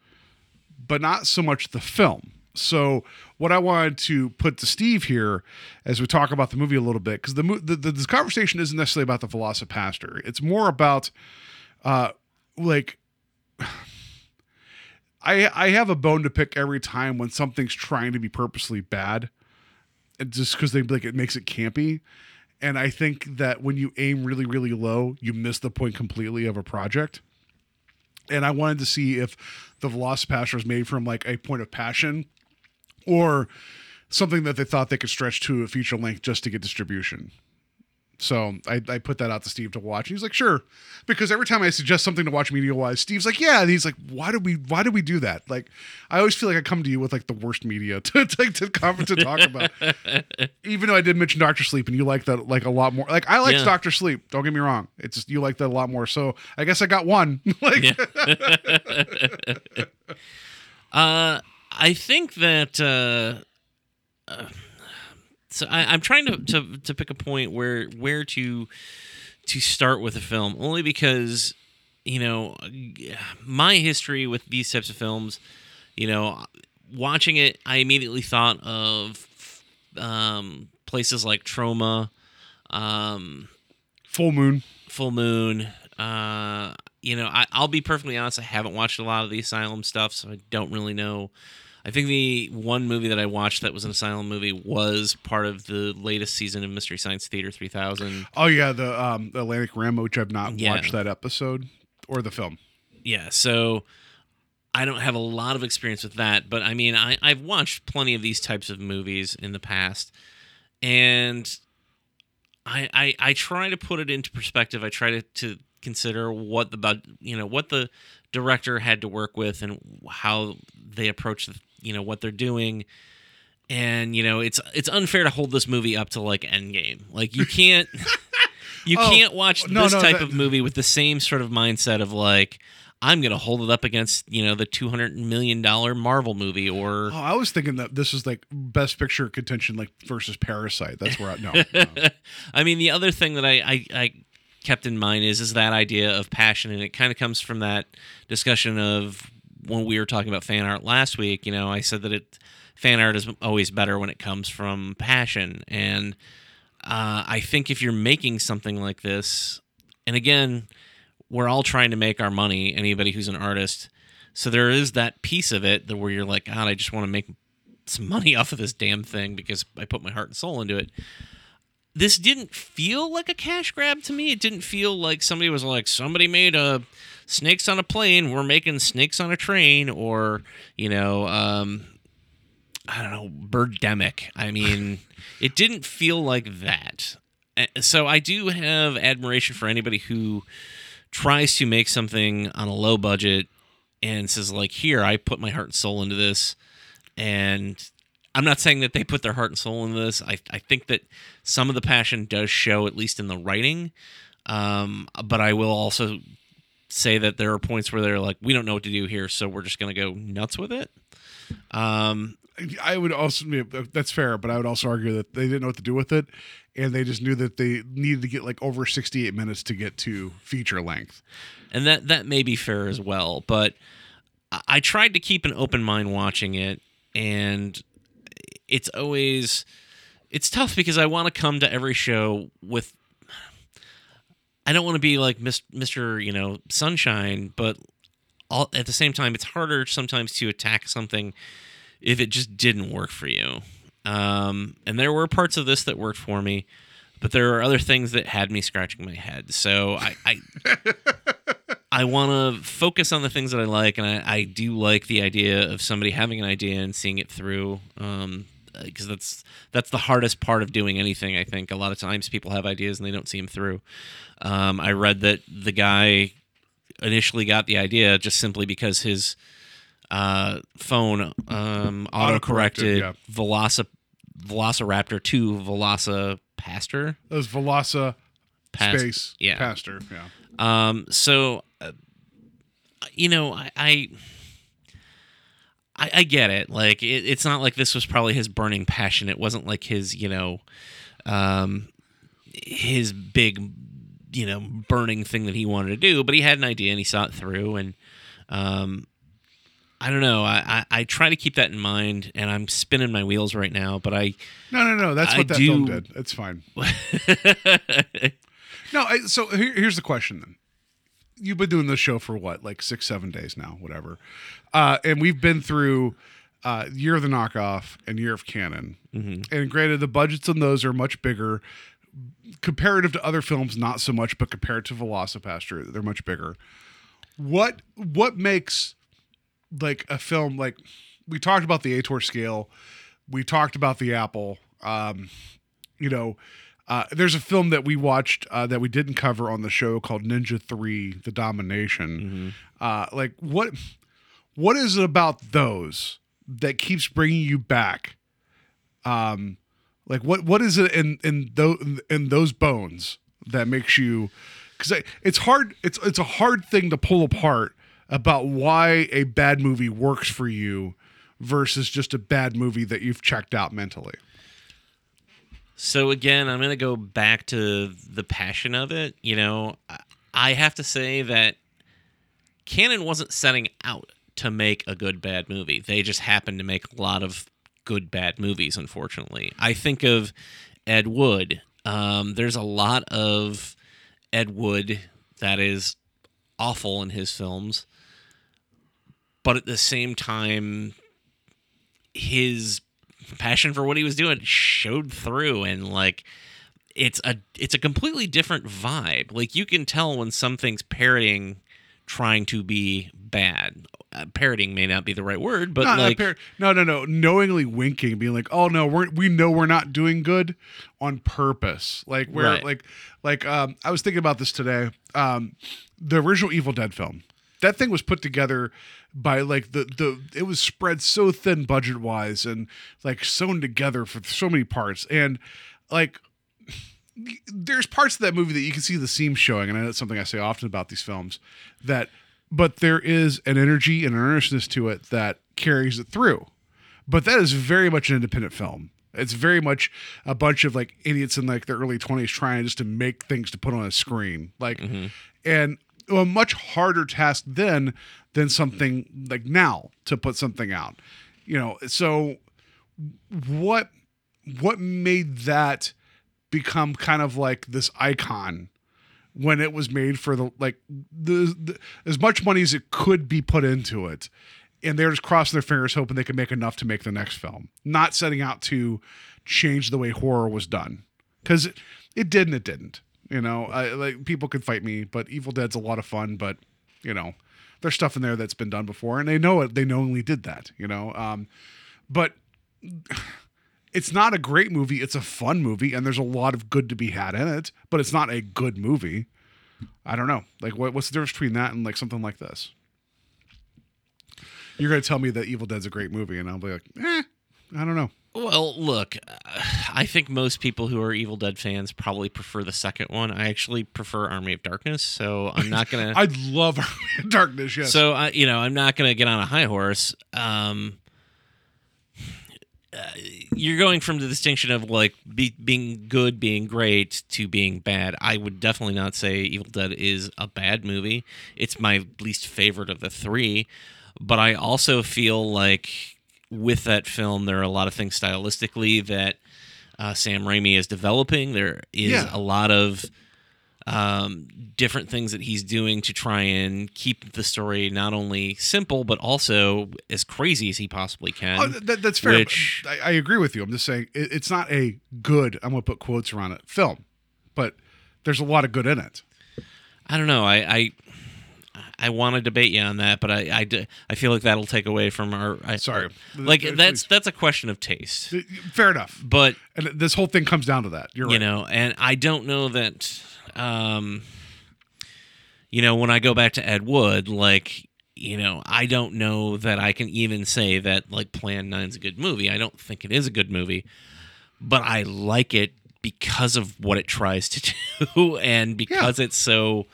but not so much the film. So what I wanted to put to Steve here as we talk about the movie a little bit, because this conversation isn't necessarily about The Velocipastor. It's more about I have a bone to pick every time when something's trying to be purposely bad, just because they like it makes it campy, and I think that when you aim really, really low, you miss the point completely of a project. And I wanted to see if The Velocipastor was made from like a point of passion, or something that they thought they could stretch to a feature length just to get distribution. So I put that out to Steve to watch. He's like, sure. Because every time I suggest something to watch media-wise, Steve's like, yeah. And he's like, why do we do that? Like, I always feel like I come to you with like the worst media to talk about. Even though I did mention Dr. Sleep and you like that like a lot more. Like I liked Dr. Sleep. Don't get me wrong. It's just, you like that a lot more. So I guess I got one. I think that, so I'm trying to pick a point where to start with a film, only because, you know, my history with these types of films, you know, watching it, I immediately thought of places like Troma, Full Moon. You know, I'll be perfectly honest, I haven't watched a lot of the Asylum stuff, so I don't really know. I think the one movie that I watched that was an Asylum movie was part of the latest season of Mystery Science Theater 3000. Oh, yeah, the Atlantic Rim, which I've not watched that episode or the film. Yeah, so I don't have a lot of experience with that, but I mean, I've watched plenty of these types of movies in the past, and I try to put it into perspective. I try to consider what the director had to work with and how they approach what they're doing. And, you know, it's unfair to hold this movie up to like Endgame. Like you can't, can't watch this type of movie with the same sort of mindset of like, I'm going to hold it up against, you know, the $200 million Marvel movie or... Oh, I was thinking that this was like Best Picture contention, like versus Parasite. That's where no. I mean, the other thing that I kept in mind is that idea of passion, and it kind of comes from that discussion of when we were talking about fan art last week. You know, I said that fan art is always better when it comes from passion, and I think if you're making something like this, and again, we're all trying to make our money, anybody who's an artist, so there is that piece of it that where you're like, God, I just want to make some money off of this damn thing because I put my heart and soul into it. This didn't feel like a cash grab to me. It didn't feel like somebody was like, somebody made snakes on a plane, we're making snakes on a train, or, you know, I don't know, Birdemic. I mean, it didn't feel like that. So I do have admiration for anybody who tries to make something on a low budget and says, like, here, I put my heart and soul into this, and... I'm not saying that they put their heart and soul into this. I think that some of the passion does show, at least in the writing. But I will also say that there are points where they're like, we don't know what to do here, so we're just going to go nuts with it. I would also, that's fair, but I would also argue that they didn't know what to do with it, and they just knew that they needed to get like over 68 minutes to get to feature length. And that may be fair as well, but I tried to keep an open mind watching it, and... It's tough because I want to come to every show with I don't want to be like Mr. Sunshine, but at the same time, it's harder sometimes to attack something if it just didn't work for you. And there were parts of this that worked for me, but there are other things that had me scratching my head. So I want to focus on the things that I like, and I do like the idea of somebody having an idea and seeing it through, because that's the hardest part of doing anything, I think. A lot of times people have ideas and they don't see them through. I read that the guy initially got the idea just simply because his phone auto-corrected yeah. Velociraptor to Velocipastor. That was Velocipastor. Yeah. Pastor, yeah. I get it. Like, it's not like this was probably his burning passion. It wasn't like his, his big, burning thing that he wanted to do. But he had an idea and he saw it through. And I don't know. I try to keep that in mind. And I'm spinning my wheels right now. But I no. That's what that film did. It's fine. So here's the question then. You've been doing this show for what, like 6-7 days now, whatever. And we've been through Year of the Knockoff and Year of Canon. Mm-hmm. And granted, the budgets on those are much bigger. Comparative to other films, not so much, but compared to Velocipastor, they're much bigger. What makes like a film, like we talked about the ATOR scale, we talked about the Apple, there's a film that we watched that we didn't cover on the show called Ninja 3: The Domination. Mm-hmm. What is it about those that keeps bringing you back? What is it in those bones that makes you? Because it's hard. It's a hard thing to pull apart about why a bad movie works for you versus just a bad movie that you've checked out mentally. So again, I'm going to go back to the passion of it. I have to say that Cannon wasn't setting out to make a good bad movie. They just happened to make a lot of good bad movies, unfortunately. I think of Ed Wood. There's a lot of Ed Wood that is awful in his films, but at the same time, his passion for what he was doing showed through, and like it's a completely different vibe. Like, you can tell when something's parodying, trying to be bad. Parodying may not be the right word, but knowingly winking, being like, oh no, we know we're not doing good on purpose. Like we're right. I was thinking about this today. The original Evil Dead film. That thing was put together by it was spread so thin budget wise and like sewn together for so many parts. And like there's parts of that movie that you can see the seams showing. And I know that's something I say often about these films but there is an energy and an earnestness to it that carries it through. But that is very much an independent film. It's very much a bunch of like idiots in like their early 20s trying just to make things to put on a screen. A much harder task than something like now to put something out, So, what made that become kind of like this icon when it was made for the as much money as it could be put into it, and they're just crossing their fingers hoping they can make enough to make the next film, not setting out to change the way horror was done, because it didn't. People could fight me, but Evil Dead's a lot of fun, but, there's stuff in there that's been done before, and they know it. They knowingly did that, But it's not a great movie. It's a fun movie, and there's a lot of good to be had in it, but it's not a good movie. I don't know. What's the difference between that and, something like this? You're going to tell me that Evil Dead's a great movie, and I'll be like, I don't know. Well, look, I think most people who are Evil Dead fans probably prefer the second one. I actually prefer Army of Darkness, so I'm not going to... I love Army of Darkness, yes. So, I'm not going to get on a high horse. You're going from the distinction of, being good, being great, to being bad. I would definitely not say Evil Dead is a bad movie. It's my least favorite of the three, but I also feel like... with that film, there are a lot of things stylistically that Sam Raimi is developing. There is a lot of different things that he's doing to try and keep the story not only simple, but also as crazy as he possibly can. Oh, that's fair. Which, I agree with you. I'm just saying it's not a good, I'm going to put quotes around it, film, but there's a lot of good in it. I don't know. I want to debate you on that, but I feel like that'll take away from our... Sorry. That's a question of taste. Fair enough. But... And this whole thing comes down to that. You're right. You know, and I don't know that... you know, when I go back to Ed Wood, like, you know, I don't know that I can even say that, like, Plan 9's a good movie. I don't think it is a good movie, but I like it because of what it tries to do and because it's so...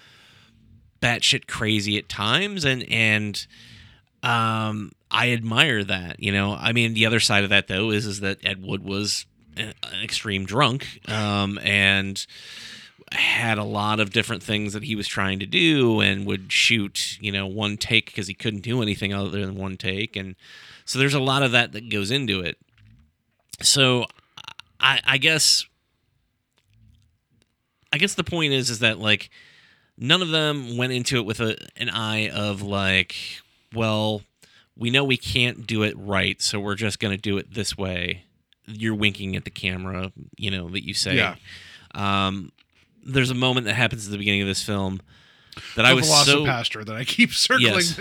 batshit crazy at times, and I admire that, you know. I mean, the other side of that though is that Ed Wood was an extreme drunk, and had a lot of different things that he was trying to do, and would shoot, you know, one take because he couldn't do anything other than one take, and so there's a lot of that goes into it. So I guess the point is that, like, none of them went into it with an eye of, like, well, we know we can't do it right, so we're just going to do it this way. You're winking at the camera, you know, that you say. Yeah. There's a moment that happens at the beginning of this film that I was so... The Velocipastor that I keep circling. Yes,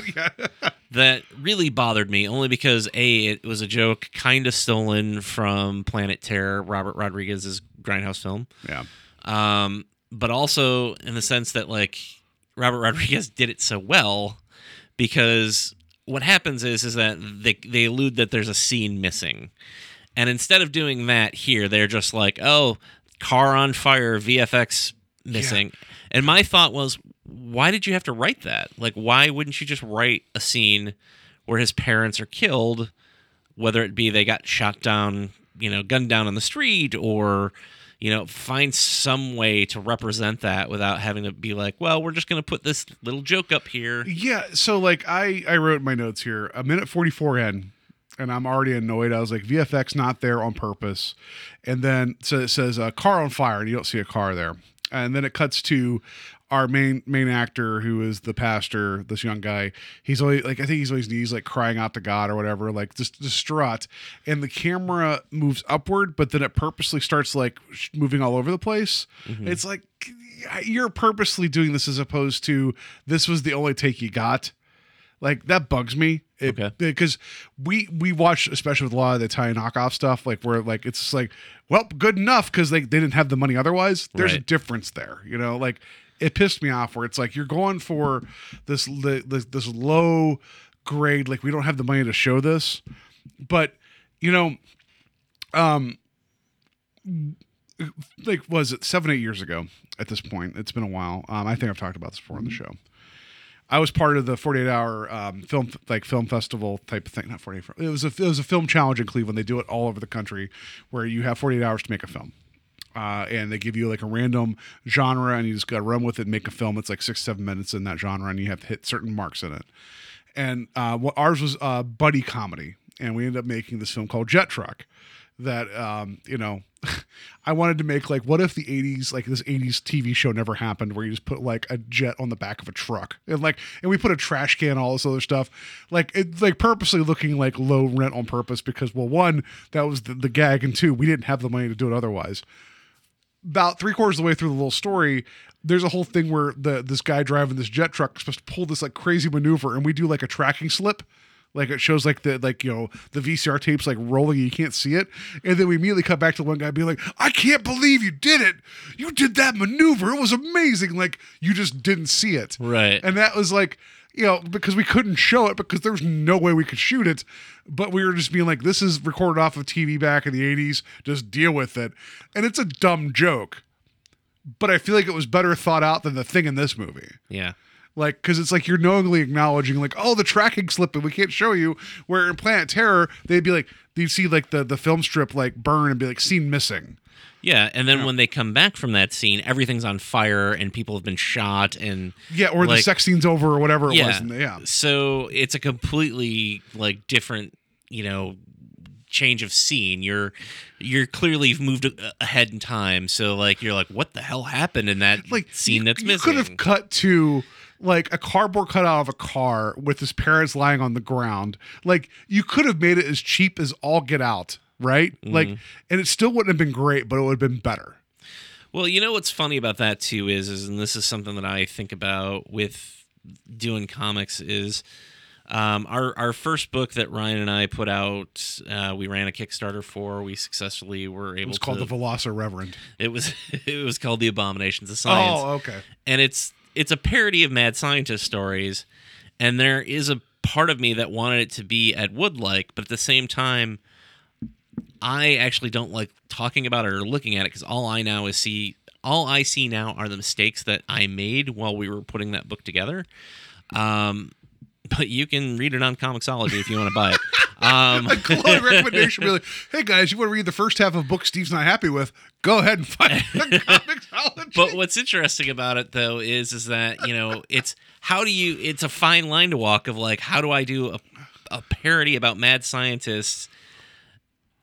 that really bothered me, only because, A, it was a joke kind of stolen from Planet Terror, Robert Rodriguez's Grindhouse film. Yeah. But also in the sense that, like, Robert Rodriguez did it so well, because what happens is that they allude that there's a scene missing. And instead of doing that here, they're just like, oh, car on fire, VFX missing. Yeah. And my thought was, why did you have to write that? Like, why wouldn't you just write a scene where his parents are killed, whether it be they got shot down, you know, gunned down on the street, or... You know, find some way to represent that without having to be like, well, we're just going to put this little joke up here. Yeah. So, like, I wrote my notes here, a minute 44 in, and I'm already annoyed. I was like, VFX not there on purpose. And then, so it says a car on fire, and you don't see a car there. And then it cuts to our main actor, who is the pastor, this young guy. He's always, like, I think he's always, he's like crying out to God or whatever, like, just distraught. And the camera moves upward, but then it purposely starts, like, moving all over the place. Mm-hmm. It's like, you're purposely doing this, as opposed to this was the only take you got. Like, that bugs me. Okay. Because we watch, especially with a lot of the Italian knockoff stuff, like, where, like, it's just like, well, good enough, because they didn't have the money otherwise. There's a difference there, you know, like. It pissed me off where it's like, you're going for this low grade, like, we don't have the money to show this, but, you know, like, was it 7-8 years ago at this point? It's been a while. I think I've talked about this before on the show. I was part of the 48-hour film festival type of thing. Not 48. It was a film challenge in Cleveland. They do it all over the country, where you have 48 hours to make a film. And they give you, like, a random genre, and you just gotta run with it and make a film. It's like 6-7 minutes in that genre, and you have to hit certain marks in it. And ours was buddy comedy, and we ended up making this film called Jet Truck. That you know, I wanted to make, like, what if the 80s, like, this 80s TV show never happened, where you just put, like, a jet on the back of a truck, and, like, and we put a trash can, all this other stuff, like, it, like, purposely looking like low rent on purpose, because, well, one, that was the gag, and two, we didn't have the money to do it otherwise. About 3/4 of the way through the little story, there's a whole thing where this guy driving this jet truck is supposed to pull this, like, crazy maneuver, and we do, like, a tracking slip. Like, it shows, like, the, like, you know, the VCR tapes, like, rolling, you can't see it. And then we immediately cut back to one guy being like, I can't believe you did it. You did that maneuver. It was amazing. Like, you just didn't see it. Right. And that was, like, you know, because we couldn't show it, because there was no way we could shoot it. But we were just being like, this is recorded off of TV back in the 80s. Just deal with it. And it's a dumb joke. But I feel like it was better thought out than the thing in this movie. Yeah. Like, because it's like you're knowingly acknowledging, like, oh, the tracking slip, and we can't show you. Where in Planet Terror, they'd be like, you'd see, like, the film strip, like, burn and be like, scene missing. Yeah, and then when they come back from that scene, everything's on fire and people have been shot, and yeah, or, like, the sex scene's over or whatever it was. And, yeah, so it's a completely, like, different, you know, change of scene. You're clearly moved ahead in time, so like you're like, what the hell happened in that like scene that's missing? You could have cut to like a cardboard cutout of a car with his parents lying on the ground. Like you could have made it as cheap as all get out, right? Mm-hmm. Like, and it still wouldn't have been great, but it would have been better. Well, you know what's funny about that too is, and this is something that I think about with doing comics is, our first book that Ryan and I put out, we ran a Kickstarter for. We successfully were able. It was called The Velocipastor Reverend. It was called The Abominations of Science. Oh, okay. And it's a parody of mad scientist stories, and there is a part of me that wanted it to be at Wood-like, but at the same time, I actually don't like talking about it or looking at it because all I see now are the mistakes that I made while we were putting that book together. But you can read it on Comixology if you want to buy it. A glowing recommendation would be like, hey guys, you want to read the first half of a book Steve's not happy with? Go ahead and find it on Comixology. But what's interesting about it though is that, you know, it's a fine line to walk of like, how do I do a parody about mad scientists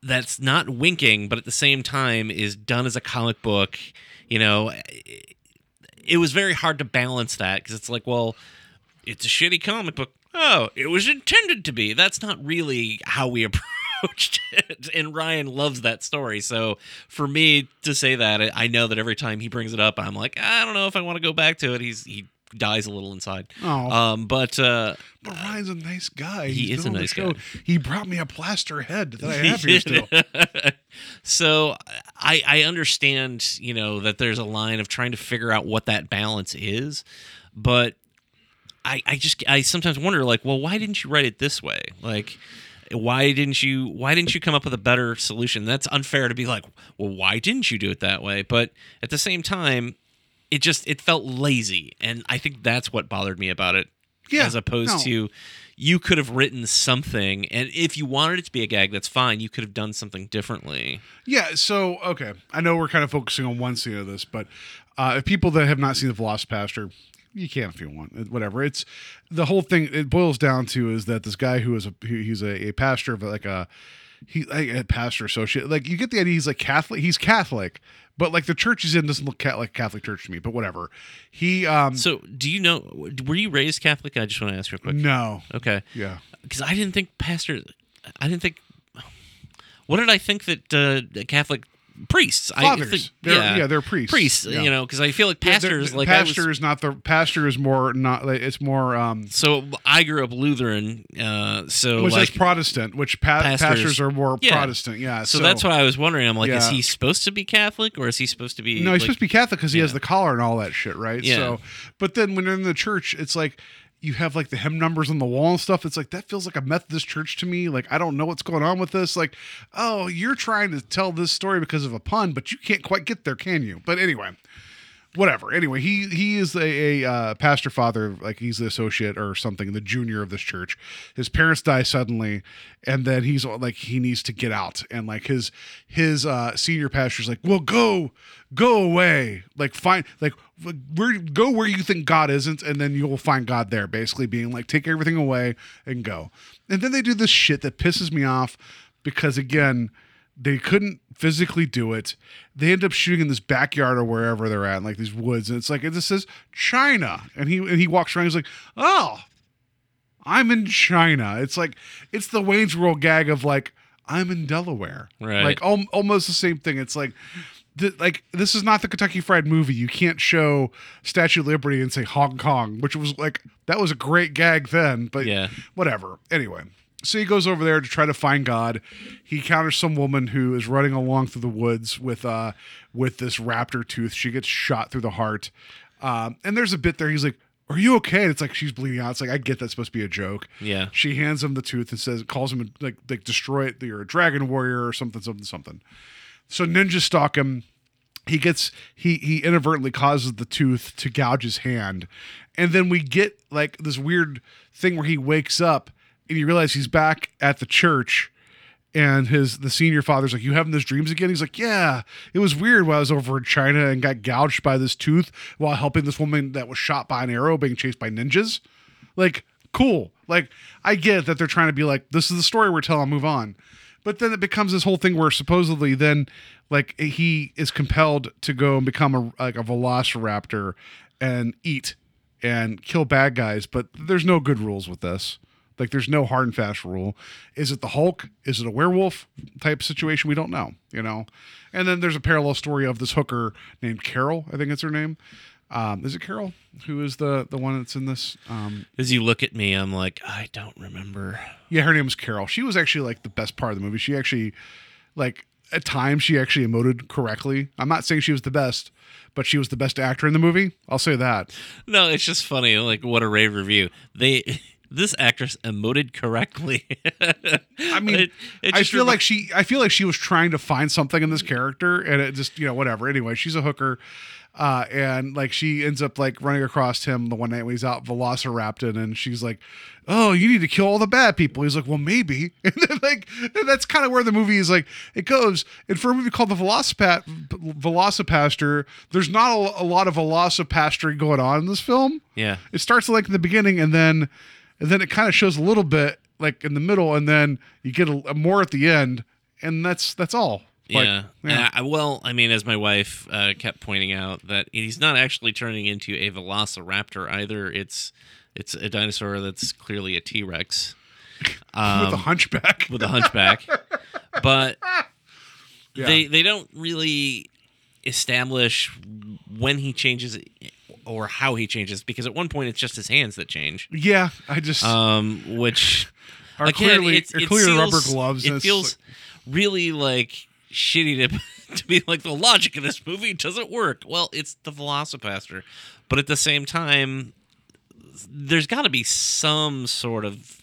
that's not winking, but at the same time is done as a comic book? You know, it was very hard to balance that because it's like, well, it's a shitty comic book. Oh, it was intended to be. That's not really how we approached it. And Ryan loves that story. So for me to say that, I know that every time he brings it up, I'm like, I don't know if I want to go back to it. He dies a little inside. Oh. But Ryan's a nice guy. He is a nice guy. He brought me a plaster head that I have here still. So I understand, you know, that there's a line of trying to figure out what that balance is, but I sometimes wonder, like, well, why didn't you write it this way? Like, why didn't you come up with a better solution? That's unfair to be like, well, why didn't you do it that way? But at the same time, it felt lazy, and I think that's what bothered me about it. Yeah, as opposed to, you could have written something, and if you wanted it to be a gag, that's fine. You could have done something differently. Yeah. So okay, I know we're kind of focusing on one scene of this, but if people that have not seen The Velocipastor, you can if you want, whatever. It's the whole thing. It boils down to is that this guy who's a pastor of like a pastor associate. Like you get the idea he's like Catholic. He's Catholic, but like the church he's in doesn't look like Catholic church to me. But whatever. He. So do you know? Were you raised Catholic? I just want to ask real quick. No. Okay. Yeah. Because I didn't think pastor. I didn't think. What did I think that Catholic? Priests, fathers. They're priests. Priests, yeah. You know, because I feel like pastors, like pastor is more. So I grew up Lutheran, so which like, is Protestant, which pastors are more Protestant. Yeah, so that's why I was wondering. I'm like, is he supposed to be Catholic or is he supposed to be? No, he's supposed to be Catholic because he has the collar and all that shit, right? Yeah. So, but then when you're in the church, it's like. You have like the hymn numbers on the wall and stuff. It's like, that feels like a Methodist church to me. Like, I don't know what's going on with this. Like, oh, you're trying to tell this story because of a pun, but you can't quite get there, can you? But anyway, whatever. Anyway, he is a pastor father. Like he's the associate or something, the junior of this church. His parents die suddenly. And then he's like, he needs to get out. And like his senior pastor's like, well, go away. Like find, like go where you think God isn't. And then you will find God there, basically being like, take everything away and go. And then they do this shit that pisses me off because again, they couldn't physically do it. They end up shooting in this backyard or wherever they're at, like these woods. And it's like, it just says China. And he walks around. He's like, oh, I'm in China. It's like, it's the Wayne's World gag of like, I'm in Delaware. Right. Like almost the same thing. It's like, this is not the Kentucky Fried Movie. You can't show Statue of Liberty and say Hong Kong, which was like, that was a great gag then, but whatever. Anyway. So he goes over there to try to find God. He encounters some woman who is running along through the woods with this raptor tooth. She gets shot through the heart. And there's a bit there. He's like, are you okay? And it's like, she's bleeding out. It's like, I get that's supposed to be a joke. Yeah. She hands him the tooth and says, calls him like destroy it. You're a dragon warrior or something. So ninja stalk him. He gets, he inadvertently causes the tooth to gouge his hand. And then we get like this weird thing where he wakes up. And you realize he's back at the church, and the senior father's like, you having those dreams again? He's like, yeah, it was weird when I was over in China and got gouged by this tooth while helping this woman that was shot by an arrow being chased by ninjas. Like, cool. Like, I get that they're trying to be like, this is the story we're telling, move on. But then it becomes this whole thing where supposedly then, like, he is compelled to go and become a velociraptor and eat and kill bad guys. But there's no good rules with this. Like, there's no hard and fast rule. Is it the Hulk? Is it a werewolf type situation? We don't know, you know? And then there's a parallel story of this hooker named Carol. I think it's her name. Is it Carol? Who is the one that's in this? As you look at me, I'm like, I don't remember. Yeah, her name was Carol. She was actually, like, the best part of the movie. She actually, like, at times she actually emoted correctly. I'm not saying she was the best, but she was the best actor in the movie. I'll say that. No, it's just funny. Like, what a rave review. This actress emoted correctly. I mean, I feel like she was trying to find something in this character, and it just, you know, whatever. Anyway, she's a hooker. And like, she ends up, like, running across him the one night when he's out velocirapting, and she's like, "Oh, you need to kill all the bad people." He's like, "Well, maybe." And then, like, that's kind of where the movie is, like, it goes. And for a movie called The Velocipastor, there's not a lot of velocipastory going on in this film. Yeah, it starts, like, in the beginning, and then it kind of shows a little bit, like, in the middle, and then you get a more at the end, and that's all. Like, yeah. Well, I mean, as my wife kept pointing out, that he's not actually turning into a velociraptor either. It's a dinosaur that's clearly a T-Rex. With a hunchback. But yeah. They don't really establish when he changes or how he changes, because at one point it's just his hands that change. Yeah, I just... which... Are again, clearly, it clearly seals, rubber gloves. It feels like, really, like... shitty to be like, the logic of this movie doesn't work. Well, it's the Velocipastor, but at the same time, there's got to be some sort of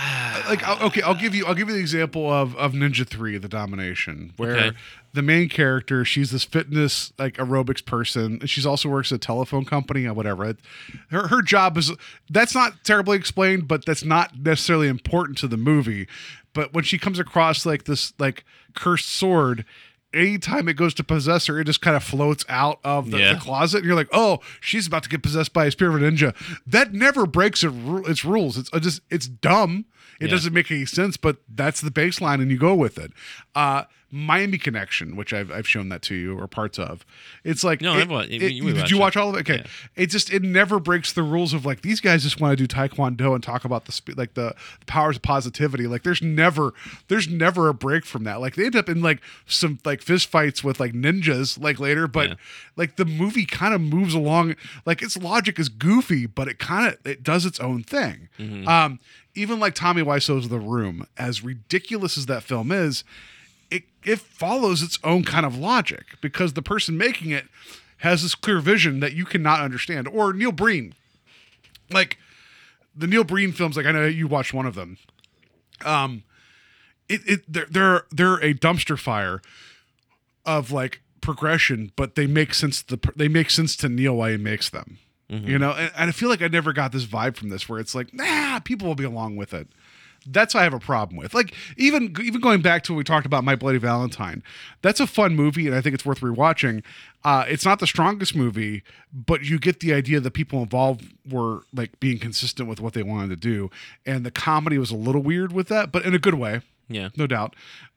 I'll give you the example of Ninja 3: The Domination, where the main character, she's this fitness, like, aerobics person. She's also works at a telephone company or whatever. Her job is, that's not terribly explained, but that's not necessarily important to the movie. But when she comes across, like, this, like, cursed sword, anytime it goes to possess her, it just kind of floats out of the closet. And you're like, oh, she's about to get possessed by a spirit of a ninja. That never breaks its rules. It's dumb. It doesn't make any sense, but that's the baseline, and you go with it. Miami Connection, which I've shown that to you, or parts of. It's like, no, did you watch all of it? Okay, yeah. It never breaks the rules of, like, these guys just want to do taekwondo and talk about the powers of positivity. Like, there's never a break from that. Like, they end up in, like, some, like, fist fights with, like, ninjas, like, later, but like, the movie kind of moves along. Like, its logic is goofy, but it kind of does its own thing. Mm-hmm. Even like Tommy Wiseau's The Room, as ridiculous as that film is, it follows its own kind of logic, because the person making it has this clear vision that you cannot understand. Or Neil Breen, like the Neil Breen films, like, I know you watched one of them. They're a dumpster fire of, like, progression, but they make sense. They make sense to Neil why he makes them. Mm-hmm. You know, and I feel like I never got this vibe from this, where it's like, nah, people will be along with it. That's what I have a problem with. Like, even going back to when we talked about My Bloody Valentine, that's a fun movie, and I think it's worth rewatching. It's not the strongest movie, but you get the idea that people involved were, like, being consistent with what they wanted to do, and the comedy was a little weird with that, but in a good way, yeah, no doubt.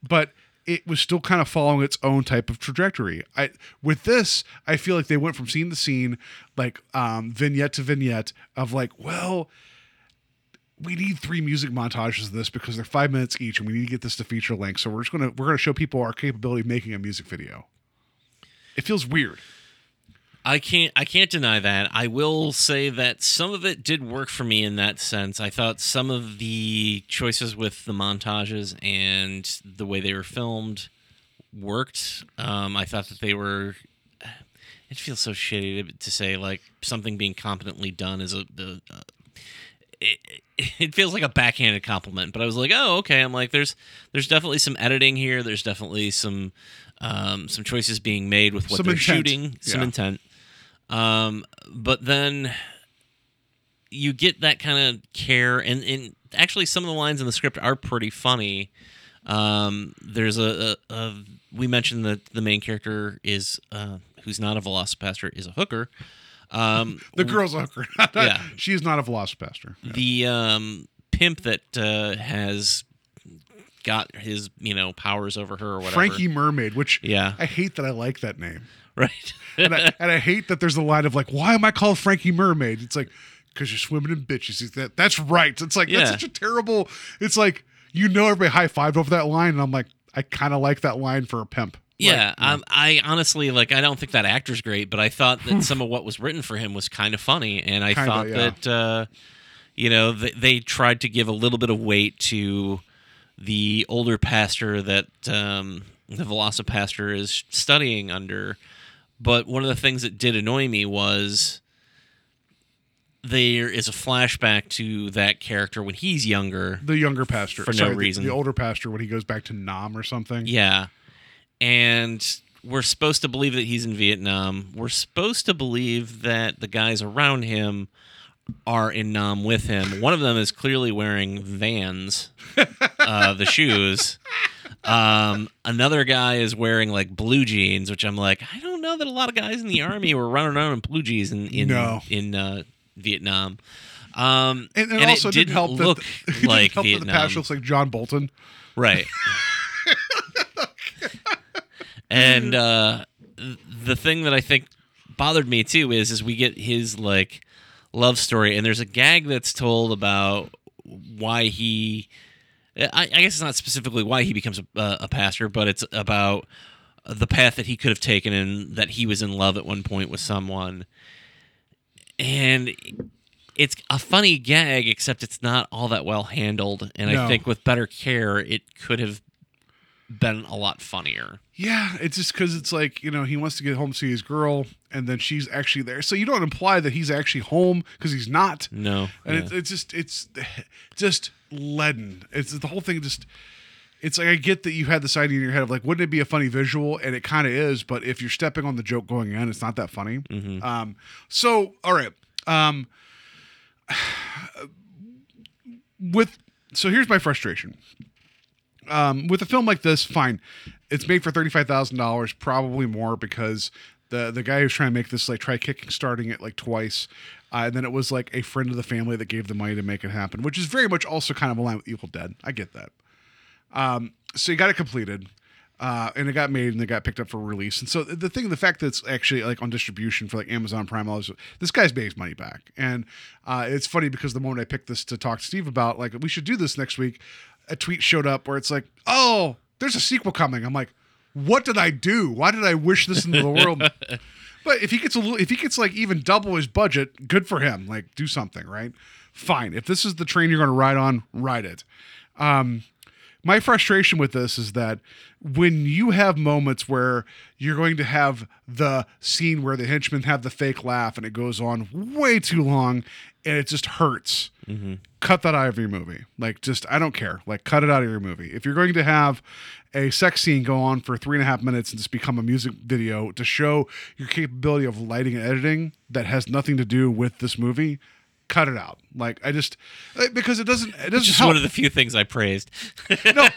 But it was still kind of following its own type of trajectory. With this, I feel like they went from scene to scene, like, vignette to vignette of, like, well, we need three music montages of this because they're 5 minutes each, and we need to get this to feature length. So we're gonna show people our capability of making a music video. It feels weird. I can't deny that. I will say that some of it did work for me in that sense. I thought some of the choices with the montages and the way they were filmed worked. I thought that they were... It feels so shitty to say, like, something being competently done is a... It feels like a backhanded compliment, but I was like, oh, okay. I'm like, there's definitely some editing here. There's definitely some choices being made with what they're shooting. Some intent. But then you get that kind of care, and actually some of the lines in the script are pretty funny. There's we mentioned that the main character is who's not a velocipastor is a hooker. The girl's a hooker. She is not a velocipastor. The pimp that has got his, you know, powers over her or whatever. Frankie Mermaid, which I hate that I like that name. Right. and I hate that there's a line of like, why am I called Frankie Mermaid? It's like, because you're swimming in bitches. That's right. It's like, that's such a terrible, it's like, you know, everybody high-fived over that line. And I'm like, I kind of like that line for a pimp. Yeah, like, I honestly, like, I don't think that actor's great, but I thought that some of what was written for him was kind of funny, and I thought that, you know, they tried to give a little bit of weight to the older pastor that the Velocipastor is studying under, but one of the things that did annoy me was there is a flashback to that character when he's younger. The younger pastor. For no reason. The older pastor when he goes back to Nam or something. Yeah. And we're supposed to believe that he's in Vietnam. We're supposed to believe that the guys around him are in Nam with him. One of them is clearly wearing Vans, the shoes. Another guy is wearing like blue jeans, which I'm like, I don't know that a lot of guys in the army were running around in blue jeans in Vietnam. And also it didn't help look that like Vietnam. That the pastor looks like John Bolton. Right. And the thing that I think bothered me, too, is we get his, like, love story. And there's a gag that's told about why he... I guess it's not specifically why he becomes a pastor, but it's about the path that he could have taken and that he was in love at one point with someone. And it's a funny gag, except it's not all that well handled. And I think with better care, it could have been a lot funnier. Yeah, it's just because it's like, you know, he wants to get home to see his girl, and then she's actually there. So you don't imply that he's actually home, because he's not. No. And it's just leaden. It's the whole thing just... It's like, I get that you had this idea in your head of like, wouldn't it be a funny visual? And it kind of is, but if you're stepping on the joke going in, it's not that funny. Mm-hmm. So, all right. So here's my frustration. With a film like this, fine. It's made for $35,000, probably more, because the guy who's trying to make this like try kickstarting it like twice, and then it was like a friend of the family that gave the money to make it happen, which is very much also kind of aligned with Evil Dead. I get that. So you got it completed, and it got made and it got picked up for release. And so the fact that it's actually like on distribution for like Amazon Prime, this guy's made his money back. And it's funny because the moment I picked this to talk to Steve about, like, we should do this next week, a tweet showed up where it's like, oh, there's a sequel coming. I'm like, what did I do? Why did I wish this into the world? But if he gets like even double his budget, good for him. Like, do something, right? Fine. If this is the train you're going to ride on, ride it. My frustration with this is that when you have moments where you're going to have the scene where the henchmen have the fake laugh and it goes on way too long and it just hurts, mm-hmm. Cut that out of your movie. Like, just, I don't care. Like, cut it out of your movie. If you're going to have a sex scene go on for 3.5 minutes and just become a music video to show your capability of lighting and editing that has nothing to do with this movie, cut it out. Like, I just, because it doesn't it's just help. One of the few things I praised. No,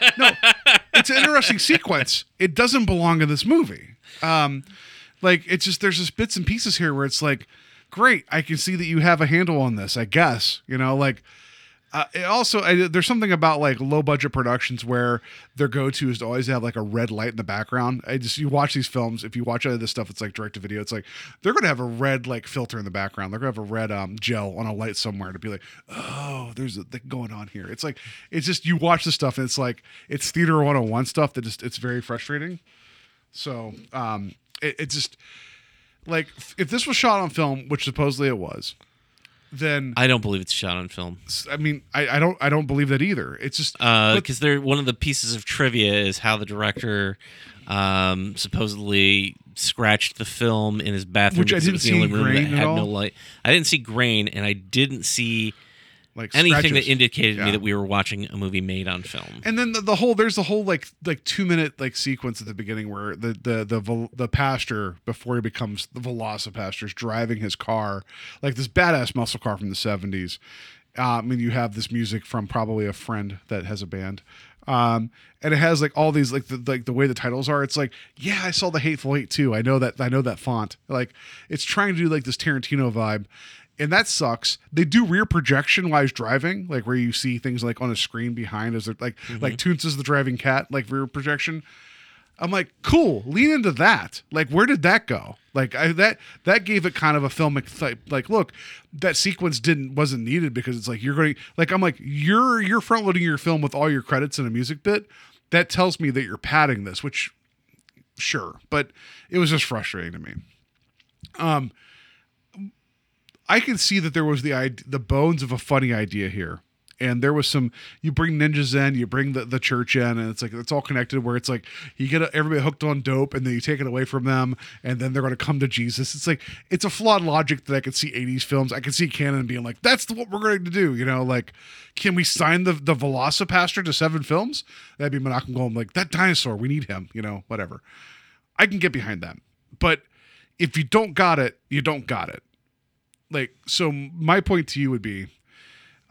it's an interesting sequence. It doesn't belong in this movie. Like, it's just, there's just bits and pieces here where it's like, great, I can see that you have a handle on this, I guess, you know, like, there's something about like low budget productions where their go-to is to always have like a red light in the background. You watch these films. If you watch any of this stuff, it's like direct to video. It's like, they're going to have a red like filter in the background. They're going to have a red gel on a light somewhere to be like, oh, there's a thing going on here. It's like, it's just, you watch this stuff and it's like, it's theater 101 stuff that just, it's very frustrating. So it just like, if this was shot on film, which supposedly it was, then I don't believe it's shot on film. I mean, I don't believe that either. It's just because they're one of the pieces of trivia is how the director supposedly scratched the film in his bathroom, which I didn't see the only room that had no light. I didn't see grain, and I didn't see like anything that indicated to me that we were watching a movie made on film. And then there's the whole like 2 minute like sequence at the beginning where the pastor, before he becomes the Velocipastor, is driving his car, like this badass muscle car from the 70s. And you have this music from probably a friend that has a band. And it has like all these like the way the titles are. It's like, yeah, I saw The Hateful Eight too. I know that font. Like, it's trying to do like this Tarantino vibe. And that sucks. They do rear projection while he's driving, like where you see things like on a screen behind as they're like, like Toots is the driving cat, like rear projection. I'm like, cool, lean into that. Like, where did that go? Like, that gave it kind of a filmic type. Like, look, that sequence wasn't needed because it's like you're going. Like, I'm like, you're front loading your film with all your credits and a music bit. That tells me that you're padding this, which, sure, but it was just frustrating to me. I can see that there was the bones of a funny idea here. And there was some, you bring ninjas in, you bring the church in, and it's like, it's all connected where it's like, you get everybody hooked on dope and then you take it away from them and then they're going to come to Jesus. It's like, it's a flawed logic that I could see 80s films. I could see canon being like, that's what we're going to do. You know, like, can we sign the Velocipastor to 7 films? That'd be Menachem going like, that dinosaur, we need him, you know, whatever. I can get behind that. But if you don't got it, you don't got it. Like, so my point to you would be,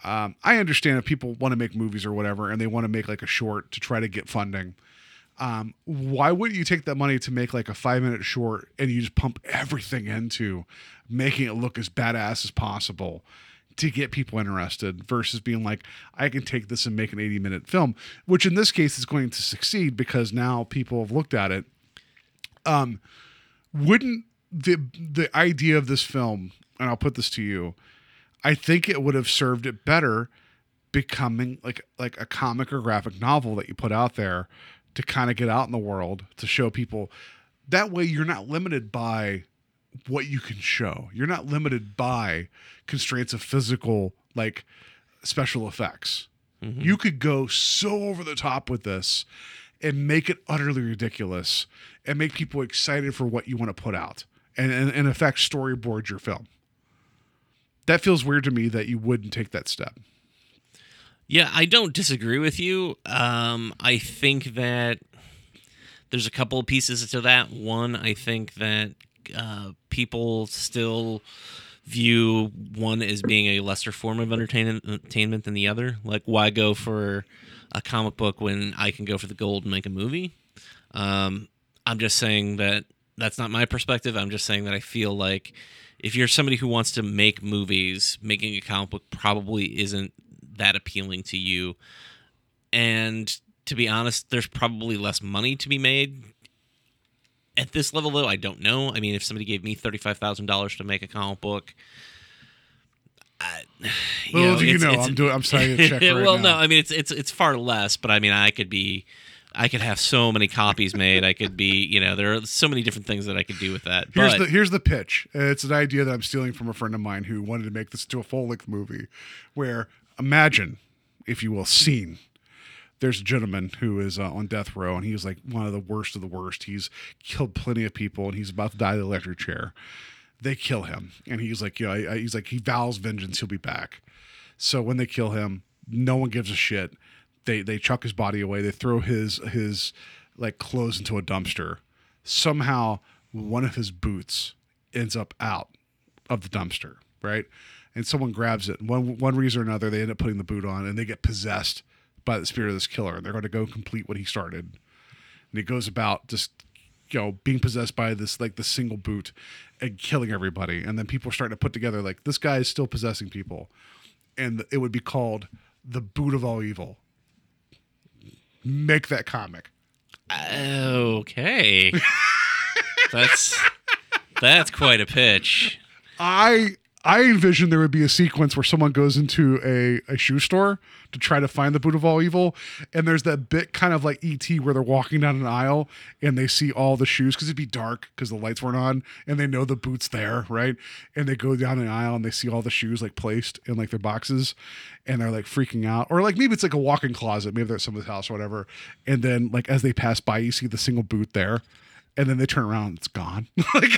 I understand if people want to make movies or whatever, and they want to make like a short to try to get funding. Why wouldn't you take that money to make like a 5-minute short and you just pump everything into making it look as badass as possible to get people interested versus being like, I can take this and make an 80-minute film, which in this case is going to succeed because now people have looked at it. Wouldn't the idea of this film, and I'll put this to you, I think it would have served it better becoming like a comic or graphic novel that you put out there to kind of get out in the world to show people. That way you're not limited by what you can show. You're not limited by constraints of physical, like special effects. Mm-hmm. You could go so over the top with this and make it utterly ridiculous and make people excited for what you want to put out and in effect storyboard your film. That feels weird to me that you wouldn't take that step. Yeah, I don't disagree with you. I think that there's a couple of pieces to that. One, I think that people still view one as being a lesser form of entertainment than the other. Like, why go for a comic book when I can go for the gold and make a movie? I'm just saying that that's not my perspective. I'm just saying that I feel like if you're somebody who wants to make movies, making a comic book probably isn't that appealing to you. And to be honest, there's probably less money to be made. At this level, though, I don't know. I mean, if somebody gave me $35,000 to make a comic book, I'm signing a check right now. Well, no, I mean, it's far less, but I mean, I could have so many copies made. I could be, you know, there are so many different things that I could do with that. Here's the pitch. It's an idea that I'm stealing from a friend of mine who wanted to make this into a full-length movie where imagine, if you will, scene. There's a gentleman who is on death row, and he's like one of the worst of the worst. He's killed plenty of people, and he's about to die in the electric chair. They kill him, and he's like, you know, he's like, he vows vengeance. He'll be back. So when they kill him, no one gives a shit. They chuck his body away. They throw his like clothes into a dumpster. Somehow one of his boots ends up out of the dumpster, right? And someone grabs it. One reason or another, they end up putting the boot on, and they get possessed by the spirit of this killer. And they're going to go complete what he started. And he goes about just, you know, being possessed by this like the single boot and killing everybody. And then people are starting to put together like this guy is still possessing people, and it would be called The Boot of All Evil. Make that comic. Okay. That's quite a pitch. I envision there would be a sequence where someone goes into a shoe store to try to find the Boot of All Evil, and there's that bit kind of like E.T. where they're walking down an aisle and they see all the shoes because it'd be dark because the lights weren't on, and they know the boot's there, right? And they go down an aisle and they see all the shoes like placed in like their boxes, and they're like freaking out. Or like maybe it's like a walk-in closet, maybe they're at someone's house or whatever, and then like as they pass by you see the single boot there. And then they turn around and it's gone. like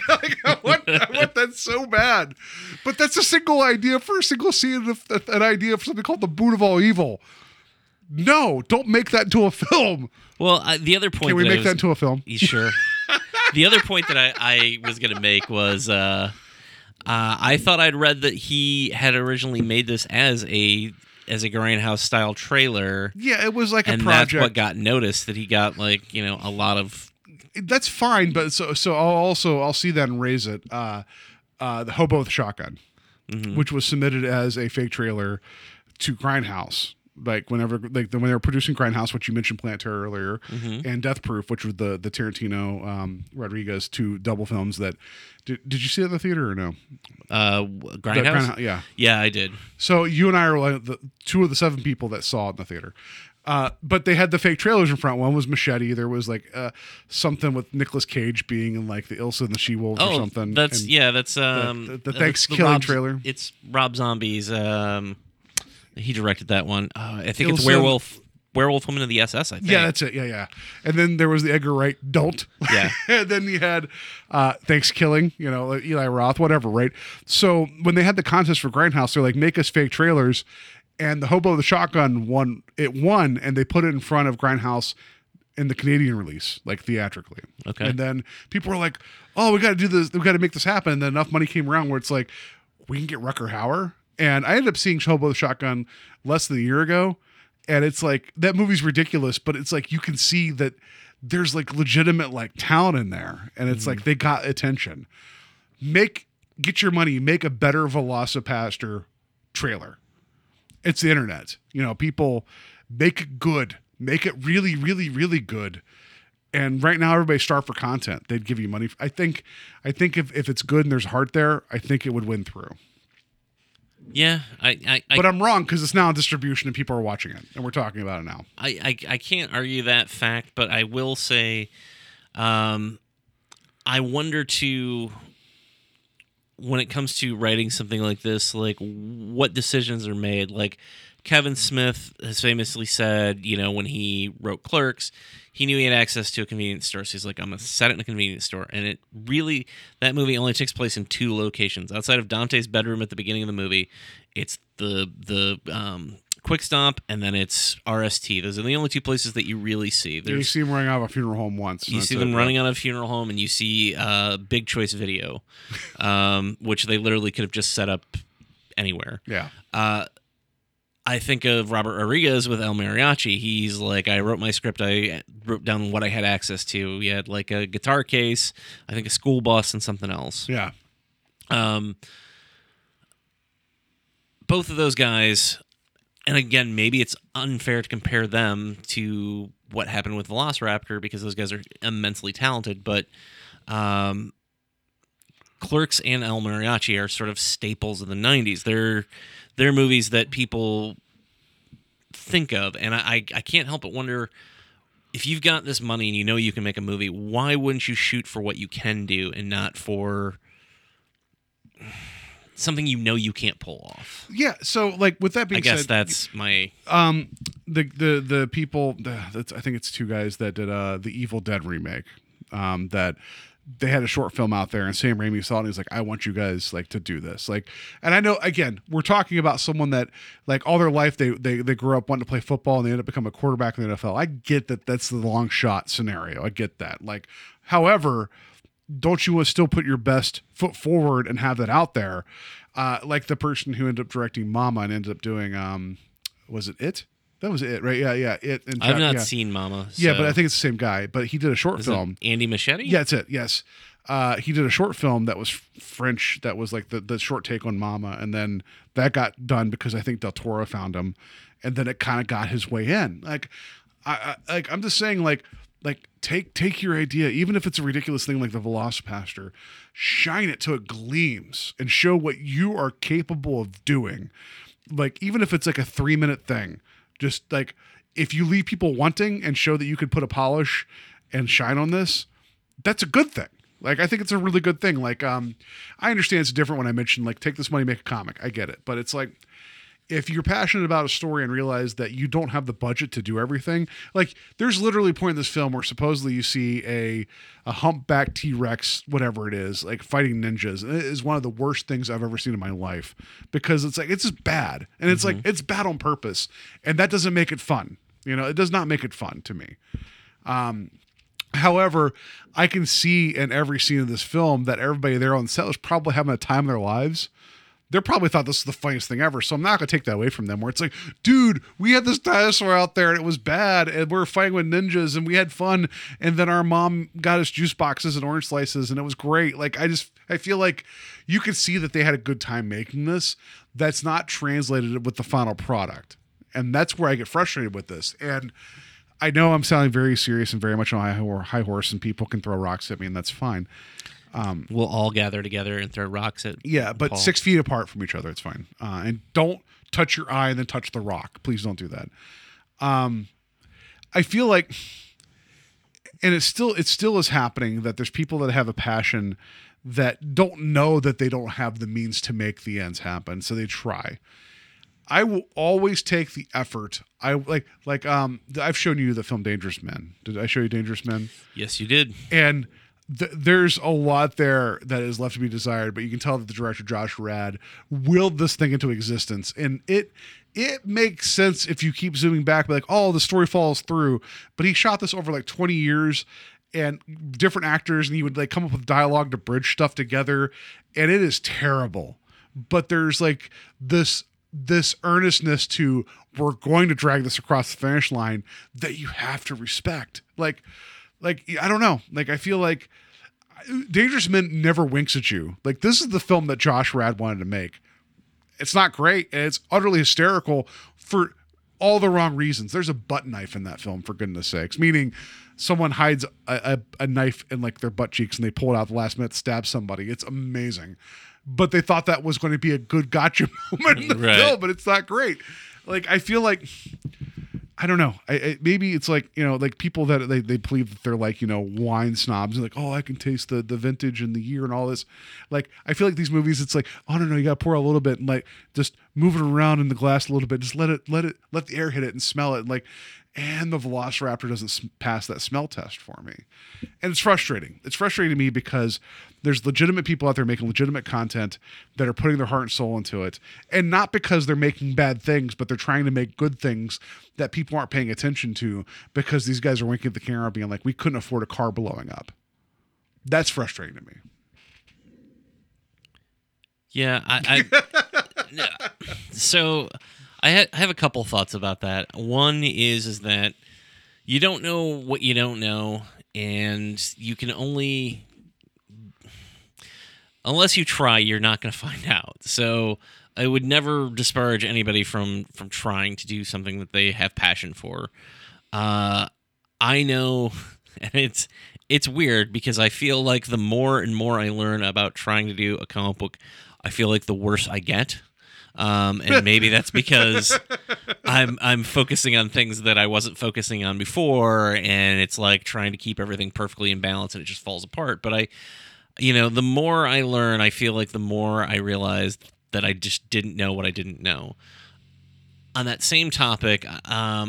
I want that so bad. But that's a single idea for a single scene, an idea for something called The Boot of All Evil. No, don't make that into a film. Well, the other point... Can we make that into a film? Sure. The other point that I was going to make was I thought I'd read that he had originally made this as a grindhouse-style trailer. Yeah, it was like a project. And that's what got noticed, that he got like, you know, a lot of... That's fine, but so I'll see that and raise it. The Hobo with a Shotgun. mm-hmm. which was submitted as a fake trailer to Grindhouse. Like when they were producing Grindhouse, which you mentioned Planet Terror earlier, mm-hmm. and Death Proof, which was the Tarantino Rodriguez two double films that did you see at the theater or no? Grindhouse? Yeah, I did. So you and I are like the two of the seven people that saw it in the theater. But they had the fake trailers in front. One was Machete. There was like something with Nicolas Cage being in like the Ilsa and the She-Wolves or something. That's the Thanksgiving trailer. It's Rob Zombie's. He directed that one. I think it's Werewolf Woman of the SS, I think. Yeah, that's it. Yeah. And then there was the Edgar Wright Don't. Yeah. And then you had Thanksgiving, Eli Roth, whatever, right? So when they had the contest for Grindhouse, they're like, make us fake trailers. And the Hobo with the Shotgun won, and they put it in front of Grindhouse in the Canadian release, like theatrically. Okay. And then people were like, oh, we got to do this. We got to make this happen. And then enough money came around where it's like, we can get Rucker Hauer. And I ended up seeing Hobo the Shotgun less than a year ago. And it's like, that movie's ridiculous, but it's like, you can see that there's like legitimate like talent in there. And it's like, they got attention. Get your money, make a better Velocipastor trailer. It's the internet. People make it good, make it really, really, really good. And right now, everybody's starved for content. They'd give you money. I think if it's good and there's heart there, I think it would win through. Yeah, but I'm wrong because it's now in distribution and people are watching it and we're talking about it now. I can't argue that fact, but I will say, I wonder too, when it comes to writing something like this, like what decisions are made. Like Kevin Smith has famously said, when he wrote Clerks, he knew he had access to a convenience store. So he's like, I'm going to set it in a convenience store. And it really, that movie only takes place in two locations. Outside of Dante's bedroom at the beginning of the movie, it's the Quick Stomp, and then it's RST. Those are the only two places that you really see. You see them running out of a funeral home once. You see them running out of a funeral home, and you see Big Choice Video, which they literally could have just set up anywhere. Yeah. I think of Robert Rodriguez with El Mariachi. He's like, I wrote my script. I wrote down what I had access to. We had like a guitar case, I think a school bus, and something else. Yeah. Both of those guys... And again, maybe it's unfair to compare them to what happened with Velociraptor because those guys are immensely talented, but Clerks and El Mariachi are sort of staples of the 90s. They're movies that people think of, and I can't help but wonder, if you've got this money and you can make a movie, why wouldn't you shoot for what you can do and not for... something you can't pull off. Yeah, so like with that being said, I guess that's my the people. I think it's two guys that did the Evil Dead remake. That they had a short film out there, and Sam Raimi saw it. And he's like, I want you guys like to do this. Like, and I know again, we're talking about someone that like all their life they grew up wanting to play football and they end up becoming a quarterback in the NFL. I get that that's the long shot scenario. I get that. Like, however. Don't you want to still put your best foot forward and have that out there? Like the person who ended up directing Mama and ended up doing, was it It? That was It, right? Yeah. It. And I've not seen Mama. So. Yeah, but I think it's the same guy. But he did a short film. Andy Muschietti? Yeah, that's it. Yes. He did a short film that was French, that was like the short take on Mama. And then that got done because I think Del Toro found him. And then it kind of got his way in. Like, I'm just saying, like, take your idea, even if it's a ridiculous thing like the Velocipastor, shine it till it gleams and show what you are capable of doing. Like, even if it's like a 3-minute thing, just like if you leave people wanting and show that you could put a polish and shine on this, that's a good thing. Like, I think it's a really good thing. Like, I understand it's different when I mentioned like, take this money, make a comic. I get it. But it's like, if you're passionate about a story and realize that you don't have the budget to do everything, like there's literally a point in this film where supposedly you see a humpback T-Rex, whatever it is, like fighting ninjas. And it is one of the worst things I've ever seen in my life because it's like, it's just bad. And it's like, it's bad on purpose. And that doesn't make it fun. It does not make it fun to me. However, I can see in every scene of this film that everybody there on set was probably having a time of their lives. they probably thought this was the funniest thing ever. So I'm not going to take that away from them, where it's like, dude, we had this dinosaur out there and it was bad and we were fighting with ninjas and we had fun. And then our mom got us juice boxes and orange slices and it was great. Like, I feel like you could see that they had a good time making this. That's not translated with the final product. And that's where I get frustrated with this. And I know I'm sounding very serious and very much on high horse, and people can throw rocks at me, and that's fine. We'll all gather together and throw rocks at but Paul. 6 feet apart from each other, it's fine. And don't touch your eye and then touch the rock. Please don't do that. I feel like, and it still is happening, that there's people that have a passion that don't know that they don't have the means to make the ends happen, so they try. I will always take the effort. I like I've shown you the film Dangerous Men. Did I show you Dangerous Men? Yes, you did. And there's a lot there that is left to be desired, but you can tell that the director, Josh Rad, willed this thing into existence. And it makes sense if you keep zooming back, like, oh, the story falls through. But he shot this over like 20 years and different actors, and he would like come up with dialogue to bridge stuff together. And it is terrible. But there's like this earnestness to, we're going to drag this across the finish line, that you have to respect. Like, I don't know. Like, I feel like Dangerous Men never winks at you. Like, this is the film that Josh Rad wanted to make. It's not great, and it's utterly hysterical for all the wrong reasons. There's a butt knife in that film, for goodness sakes, meaning someone hides a knife in like their butt cheeks and they pull it out at the last minute, stab somebody. It's amazing. But they thought that was going to be a good gotcha moment in the film, but it's not great. Like, I feel like, I don't know. Maybe it's like, you know, like people that they believe that they're like, you know, wine snobs. And like, oh, I can taste the vintage and the year and all this. Like, I feel like these movies, it's like, oh, no, you got to pour a little bit and like just move it around in the glass a little bit. Just let the air hit it and smell it. And like, and the Velociraptor doesn't pass that smell test for me. And it's frustrating. It's frustrating to me because there's legitimate people out there making legitimate content that are putting their heart and soul into it. And not because they're making bad things, but they're trying to make good things that people aren't paying attention to because these guys are winking at the camera being like, we couldn't afford a car blowing up. That's frustrating to me. Yeah. So... I have a couple thoughts about that. One is that you don't know what you don't know, and you can only... Unless you try, you're not going to find out. So I would never disparage anybody from trying to do something that they have passion for. I know, and it's weird, because I feel like the more and more I learn about trying to do a comic book, I feel like the worse I get. And maybe that's because I'm focusing on things that I wasn't focusing on before, and it's like trying to keep everything perfectly in balance, and it just falls apart. But the more I learn, I feel like the more I realize that I just didn't know what I didn't know. On that same topic, I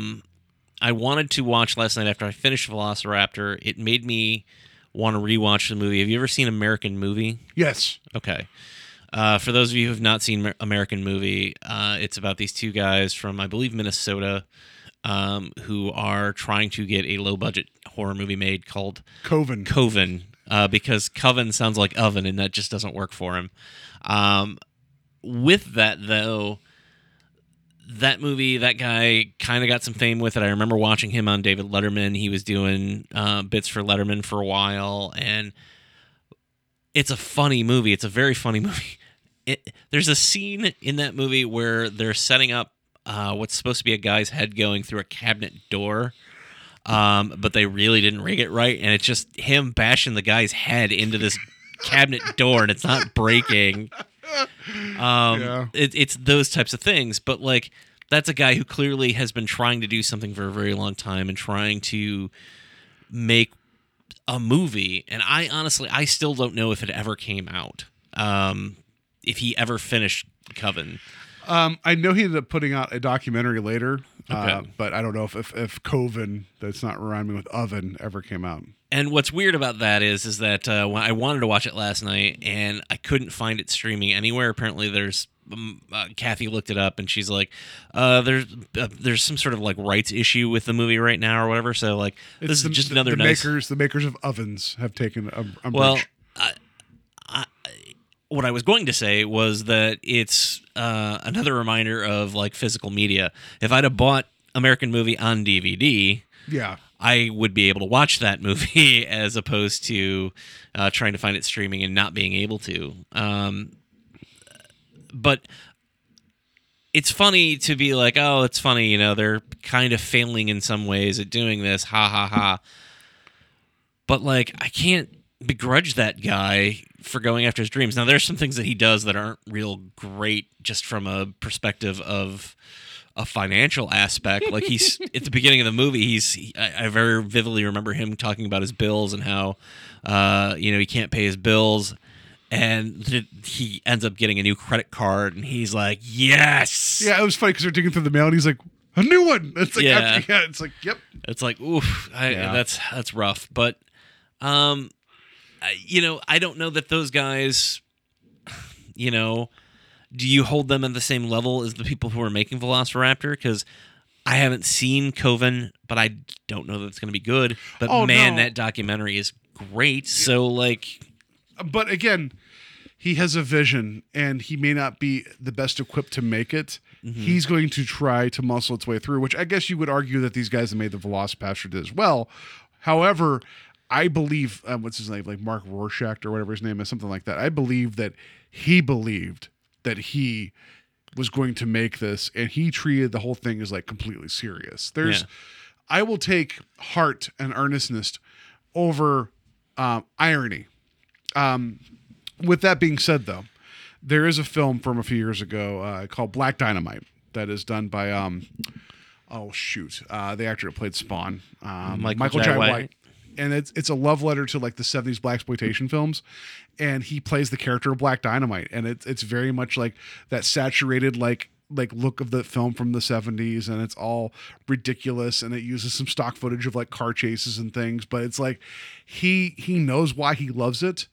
wanted to watch last night after I finished Velociraptor. It made me want to rewatch the movie. Have you ever seen American Movie? Yes. Okay. For those of you who have not seen American Movie, it's about these two guys from, I believe, Minnesota, who are trying to get a low-budget horror movie made called Coven. Coven, because Coven sounds like oven, and that just doesn't work for him. With that, though, that movie, that guy kind of got some fame with it. I remember watching him on David Letterman. He was doing bits for Letterman for a while, and... It's a funny movie. It's a very funny movie. There's a scene in that movie where they're setting up what's supposed to be a guy's head going through a cabinet door, but they really didn't rig it right, and it's just him bashing the guy's head into this cabinet door, and it's not breaking. It's those types of things, but like that's a guy who clearly has been trying to do something for a very long time and trying to make a movie, and I still don't know if it ever came out, if he ever finished Coven. I know he ended up putting out a documentary later, but I don't know if Coven, that's not rhyming with oven, ever came out. And what's weird about that is that when I wanted to watch it last night, and I couldn't find it streaming anywhere. Apparently there's Kathy looked it up, and she's like, "There's some sort of like rights issue with the movie right now or whatever." So like, this is just another nice... makers. The makers of ovens have taken a break. Well, what I was going to say was that it's another reminder of like physical media. If I'd have bought American Movie on DVD, yeah, I would be able to watch that movie as opposed to trying to find it streaming and not being able to. But it's funny to be like, oh, it's funny, you know, they're kind of failing in some ways at doing this, ha ha ha. But like, I can't begrudge that guy for going after his dreams. Now, there's some things that he does that aren't real great just from a perspective of a financial aspect. Like, he's at the beginning of the movie, I very vividly remember him talking about his bills and how, you know, he can't pay his bills. And he ends up getting a new credit card, and he's like, yes! Yeah, it was funny, because they're digging through the mail, and he's like, a new one! It's like, yeah. It's like, yep. It's like, oof, that's rough. But, you know, I don't know that those guys, you know, do you hold them at the same level as the people who are making Velociraptor? Because I haven't seen Coven, but I don't know that it's going to be good. But that documentary is great, so, like... But again, he has a vision, and he may not be the best equipped to make it. Mm-hmm. He's going to try to muscle its way through, which I guess you would argue that these guys that made the Velocipastor did as well. However, I believe, what's his name, like Mark Rorschach or whatever his name is, something like that. I believe that he believed that he was going to make this, and he treated the whole thing as like completely serious. I will take heart and earnestness over irony. With that being said, though, there is a film from a few years ago called Black Dynamite that is done by the actor that played Spawn, Michael Jai White, and it's a love letter to like the 70s blaxploitation films, and he plays the character of Black Dynamite, and it's very much like that saturated like look of the film from the 70s, and it's all ridiculous, and it uses some stock footage of like car chases and things, but it's like he knows why he loves it,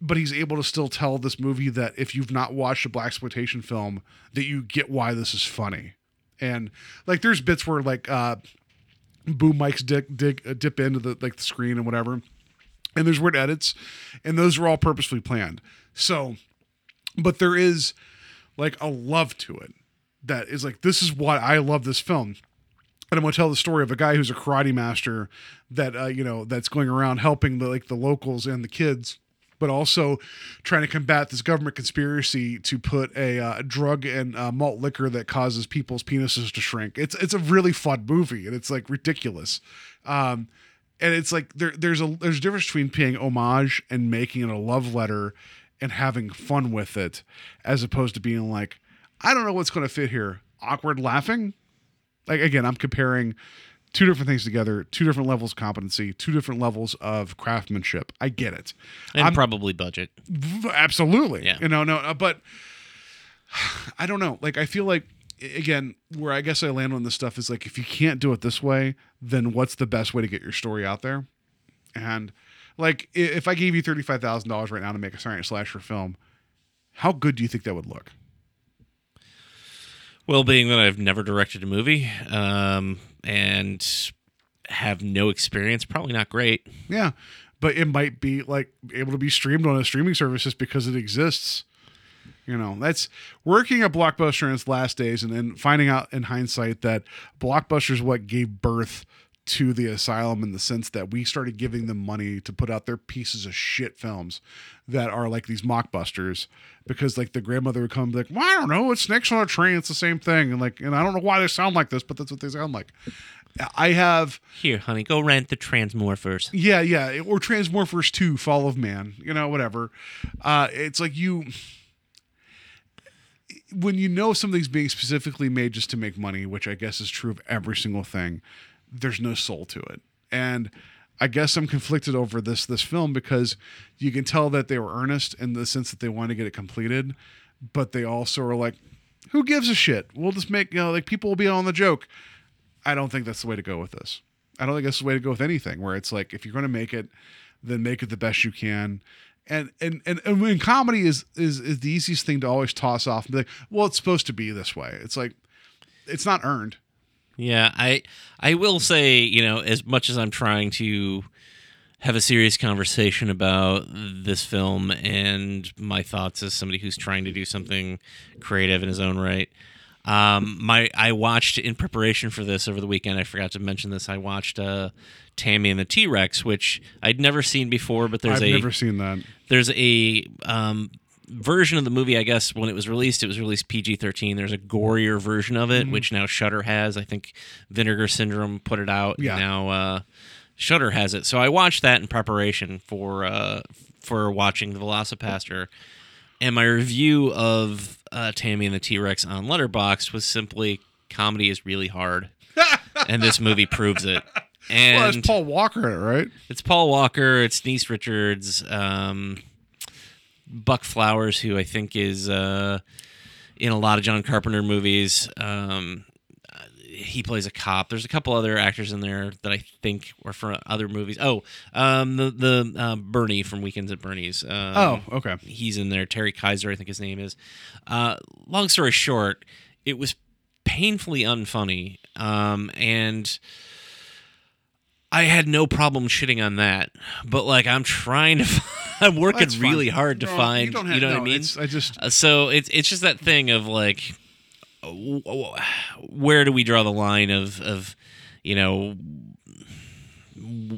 but he's able to still tell this movie that if you've not watched a blaxploitation film, that you get why this is funny. And like there's bits where like Boo Mike's dip into the like the screen and whatever, and there's weird edits, and those were all purposefully planned. So but there is like a love to it that is like, this is why I love this film. And I'm going to tell the story of a guy who's a karate master that, you know, that's going around helping the locals and the kids, but also trying to combat this government conspiracy to put a drug and malt liquor that causes people's penises to shrink. It's a really fun movie, and it's like ridiculous. And it's like, there's a difference between paying homage and making it a love letter and having fun with it, as opposed to being like, I don't know what's going to fit here. Awkward laughing? Like, again, I'm comparing two different things together, two different levels of competency, two different levels of craftsmanship. I get it. And probably budget. Absolutely. Yeah. You know, no, but I don't know. Like, I feel like, again, where I guess I land on this stuff is like, if you can't do it this way, then what's the best way to get your story out there? And like, if I gave you $35,000 right now to make a science slasher film, how good do you think that would look? Well, being that I've never directed a movie and have no experience, probably not great. Yeah, but it might be like able to be streamed on a streaming service just because it exists. You know, that's working at Blockbuster in its last days, and then finding out in hindsight that Blockbuster is what gave birth to the asylum, in the sense that we started giving them money to put out their pieces of shit films that are like these mockbusters, because like the grandmother would come and be like, well, I don't know, it's Snakes on a Train, it's the same thing, and like, and I don't know why they sound like this, but that's what they sound like. I have here, honey, go rent the Transmorphers. Yeah, or Transmorphers 2: Fall of Man, you know, whatever. It's like, you when you know something's being specifically made just to make money, which I guess is true of every single thing, there's no soul to it. And I guess I'm conflicted over this film, because you can tell that they were earnest in the sense that they want to get it completed, but they also are like, who gives a shit? We'll just make, you know, like, people will be on the joke. I don't think that's the way to go with this. I don't think that's the way to go with anything, where it's like, if you're going to make it, then make it the best you can. And when comedy is the easiest thing to always toss off and be like, well, it's supposed to be this way. It's like, it's not earned. Yeah, I will say, you know, as much as I'm trying to have a serious conversation about this film and my thoughts as somebody who's trying to do something creative in his own right. I watched, in preparation for this over the weekend, I forgot to mention this, I watched Tammy and the T-Rex, which I'd never seen before, but there's a version of the movie, I guess, when it was released PG-13. There's a gorier version of it, which now Shudder has. I think Vinegar Syndrome put it out, and now Shudder has it. So I watched that in preparation for watching The Velocipastor. And my review of Tammy and the T-Rex on Letterboxd was simply, comedy is really hard, and this movie proves it. And well, it's Paul Walker, right? It's Paul Walker, it's Denise Richards, Buck Flowers, who I think is in a lot of John Carpenter movies. He plays a cop. There's a couple other actors in there that I think were from other movies. Oh, the Bernie from Weekends at Bernie's. Okay. He's in there. Terry Kaiser, I think his name is. Long story short, it was painfully unfunny, and I had no problem shitting on that. But like, I'm trying to. I'm working really hard to find. You know what I mean? So it's just that thing of like, where do we draw the line of you know,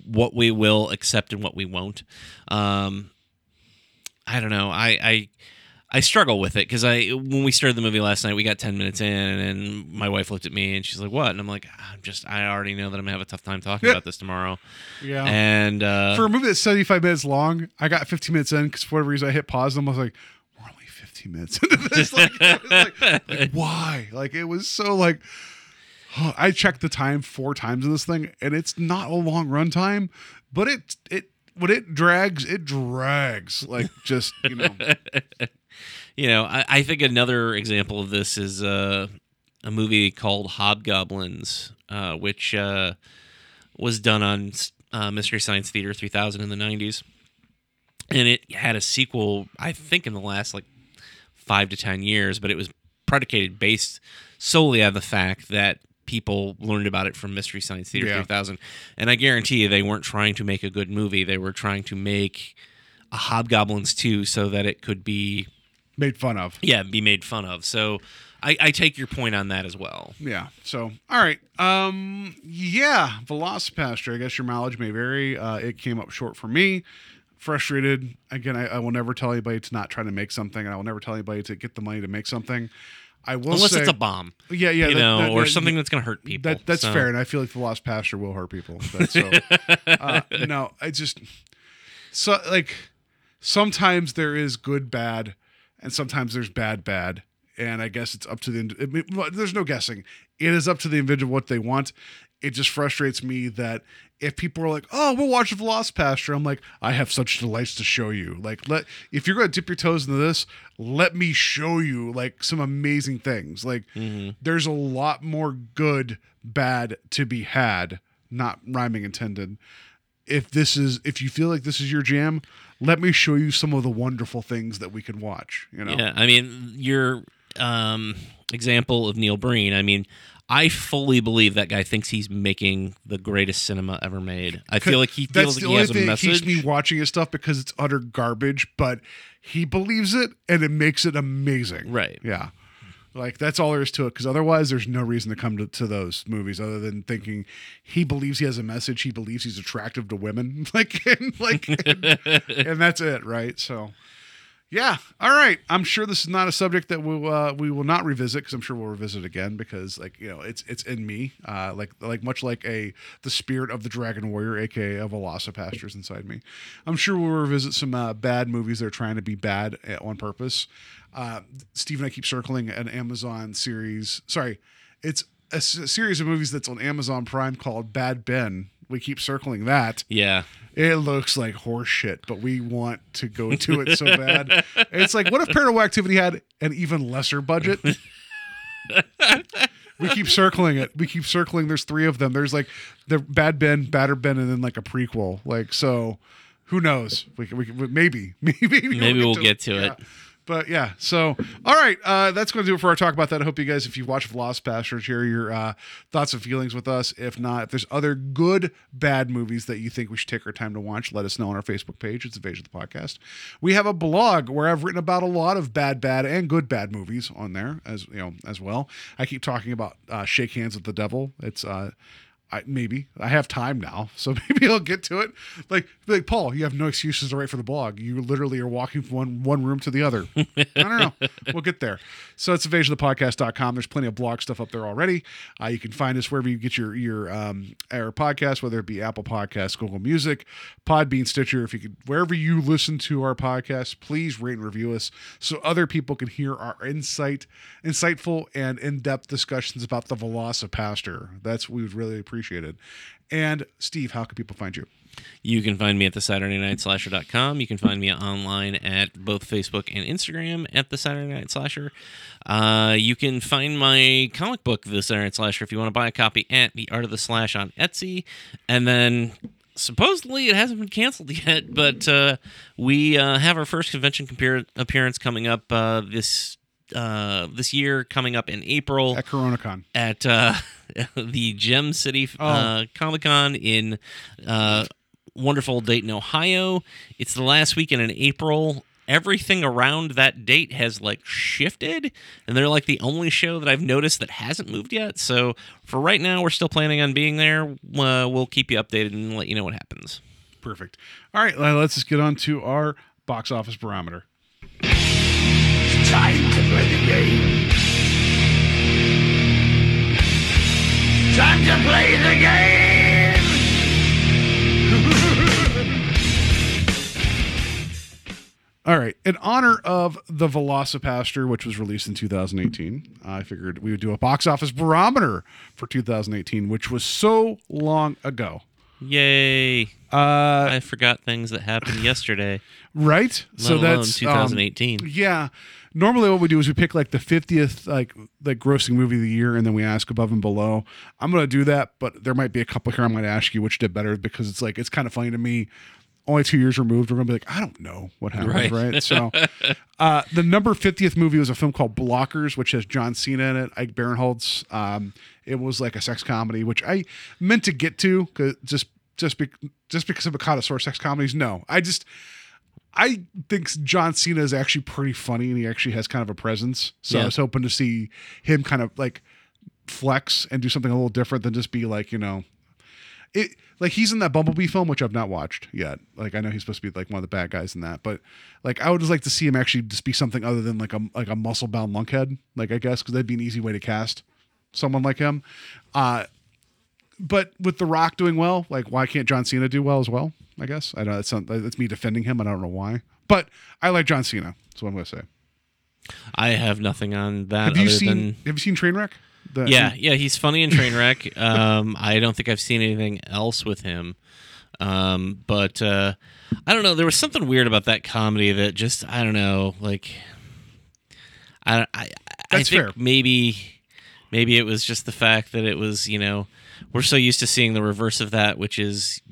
what we will accept and what we won't? I don't know. I struggle with it because when we started the movie last night, we got 10 minutes in, and my wife looked at me and she's like, "What?" And I'm like, "I already know that I'm gonna have a tough time talking about this tomorrow." Yeah. And for a movie that's 75 minutes long, I got 15 minutes in because for whatever reason I hit pause and I was like, 15 minutes into this, why? Like, it was so like, I checked the time 4 times in this thing, and it's not a long runtime, but it when it drags like, just, you know. You know, I think another example of this is a movie called Hobgoblins, which was done on Mystery Science Theater 3000 in the 90s, and it had a sequel, I think, in the last like 5 to 10 years, but it was predicated based solely on the fact that people learned about it from Mystery Science Theater 3000. And I guarantee you they weren't trying to make a good movie. They were trying to make a Hobgoblins 2 so that it could be made fun of. Yeah, be made fun of. So I take your point on that as well. Yeah. So, all right. Velocipastor, I guess your mileage may vary. It came up short for me. Frustrated. Again, I will never tell anybody to not try to make something, and I will never tell anybody to get the money to make something. I will, unless it's a bomb. Yeah. Or something that's going to hurt people. That's fair, and I feel like Velocipastor will hurt people. Sometimes there is good bad, and sometimes there's bad, and I guess it's up to there's no guessing. It is up to the individual what they want. It just frustrates me that if people are like, "Oh, we'll watch The Velocipastor," I'm like, I have such delights to show you. Like, if you're going to dip your toes into this, let me show you like some amazing things. Like, there's a lot more good, bad to be had, not rhyming intended. If you feel like this is your jam, let me show you some of the wonderful things that we can watch. You know? Yeah, I mean, your example of Neil Breen, I mean, I fully believe that guy thinks he's making the greatest cinema ever made. I feel like he feels like he has a message. That's the only thing that keeps me watching his stuff, because it's utter garbage, but he believes it, and it makes it amazing. Right. Yeah. Like, that's all there is to it, because otherwise there's no reason to come to those movies other than thinking he believes he has a message, he believes he's attractive to women, and that's it, right? So... yeah. All right. I'm sure this is not a subject that we will not revisit, because I'm sure we'll revisit again, because it's in me, much like the spirit of the Dragon Warrior, aka a Velocipastor's inside me. I'm sure we'll revisit some bad movies that are trying to be bad on purpose. Steve and I keep circling an Amazon series. Sorry, it's a series of movies that's on Amazon Prime called Bad Ben. We keep circling that. Yeah. It looks like horse shit, but we want to go to it so bad. It's like, what if Paranormal Activity had an even lesser budget? We keep circling it. There's 3 of them. There's like the Bad Ben, Batter Ben, and then like a prequel. Like, so who knows? We maybe we'll get to it. But yeah, so all right, that's going to do it for our talk about that. I hope you guys, if you watch Velocipastor, share your thoughts and feelings with us. If not, if there's other good, bad movies that you think we should take our time to watch, let us know on our Facebook page. It's Evasion of the Podcast. We have a blog where I've written about a lot of bad and good bad movies on there as you know as well. I keep talking about Shake Hands with the Devil. It's maybe I have time now, so maybe I'll get to it. Like Paul, you have no excuses to write for the blog. You literally are walking from one room to the other. I don't know. We'll get there. So it's evasionthepodcast.com. There's plenty of blog stuff up there already. You can find us wherever you get your podcast, whether it be Apple Podcasts, Google Music, Podbean, Stitcher. If you could, wherever you listen to our podcast, please rate and review us so other people can hear our insightful and in-depth discussions about the Velocipastor. That's what we would really appreciate. And Steve, how can people find you? You can find me at thesaturdaynightslasher.com. You can find me online at both Facebook and Instagram at The Saturday Night Slasher. You can find my comic book, The Saturday Night Slasher, if you want to buy a copy at The Art of the Slash on Etsy. And then supposedly it hasn't been canceled yet, but we have our first convention appearance coming up this year, coming up in April at CoronaCon at the Gem City Comic Con in wonderful Dayton, Ohio. It's the last weekend in April. Everything around that date has shifted, and they're the only show that I've noticed that hasn't moved yet. So for right now, we're still planning on being there. We'll keep you updated and let you know what happens. Perfect. All right, let's just get on to our box office barometer. Time to play the game. Time to play the game. All right. In honor of the Velocipastor, which was released in 2018, I figured we would do a box office barometer for 2018, which was so long ago. Yay. I forgot things that happened yesterday. Right? So that's 2018. Yeah. Normally what we do is we pick the 50th grossing movie of the year, and then we ask above and below. I'm going to do that, but there might be a couple here I might ask you which did better, because it's it's kind of funny to me. Only 2 years removed, we're going to be I don't know what happened, right? So the number 50th movie was a film called Blockers, which has John Cena in it, Ike Barinholtz. It was a sex comedy, which I meant to get to, because just because I'm a connoisseur of sex comedies. No, I think John Cena is actually pretty funny, and he actually has kind of a presence. So yeah. I was hoping to see him kind of flex and do something a little different than just be it. He's in that Bumblebee film, which I've not watched yet. I know he's supposed to be one of the bad guys in that, but I would just like to see him actually just be something other than a muscle bound lunkhead. I guess, because that'd be an easy way to cast someone like him. But with The Rock doing well, why can't John Cena do well as well? I guess I know that's me defending him, and I don't know why, but I like John Cena. That's what I'm gonna say. I have nothing on that. Have you seen Trainwreck? He's funny in Trainwreck. I don't think I've seen anything else with him. But I don't know. There was something weird about that comedy that just I don't know. I think fair. Maybe it was just the fact that it was we're so used to seeing the reverse of that, which is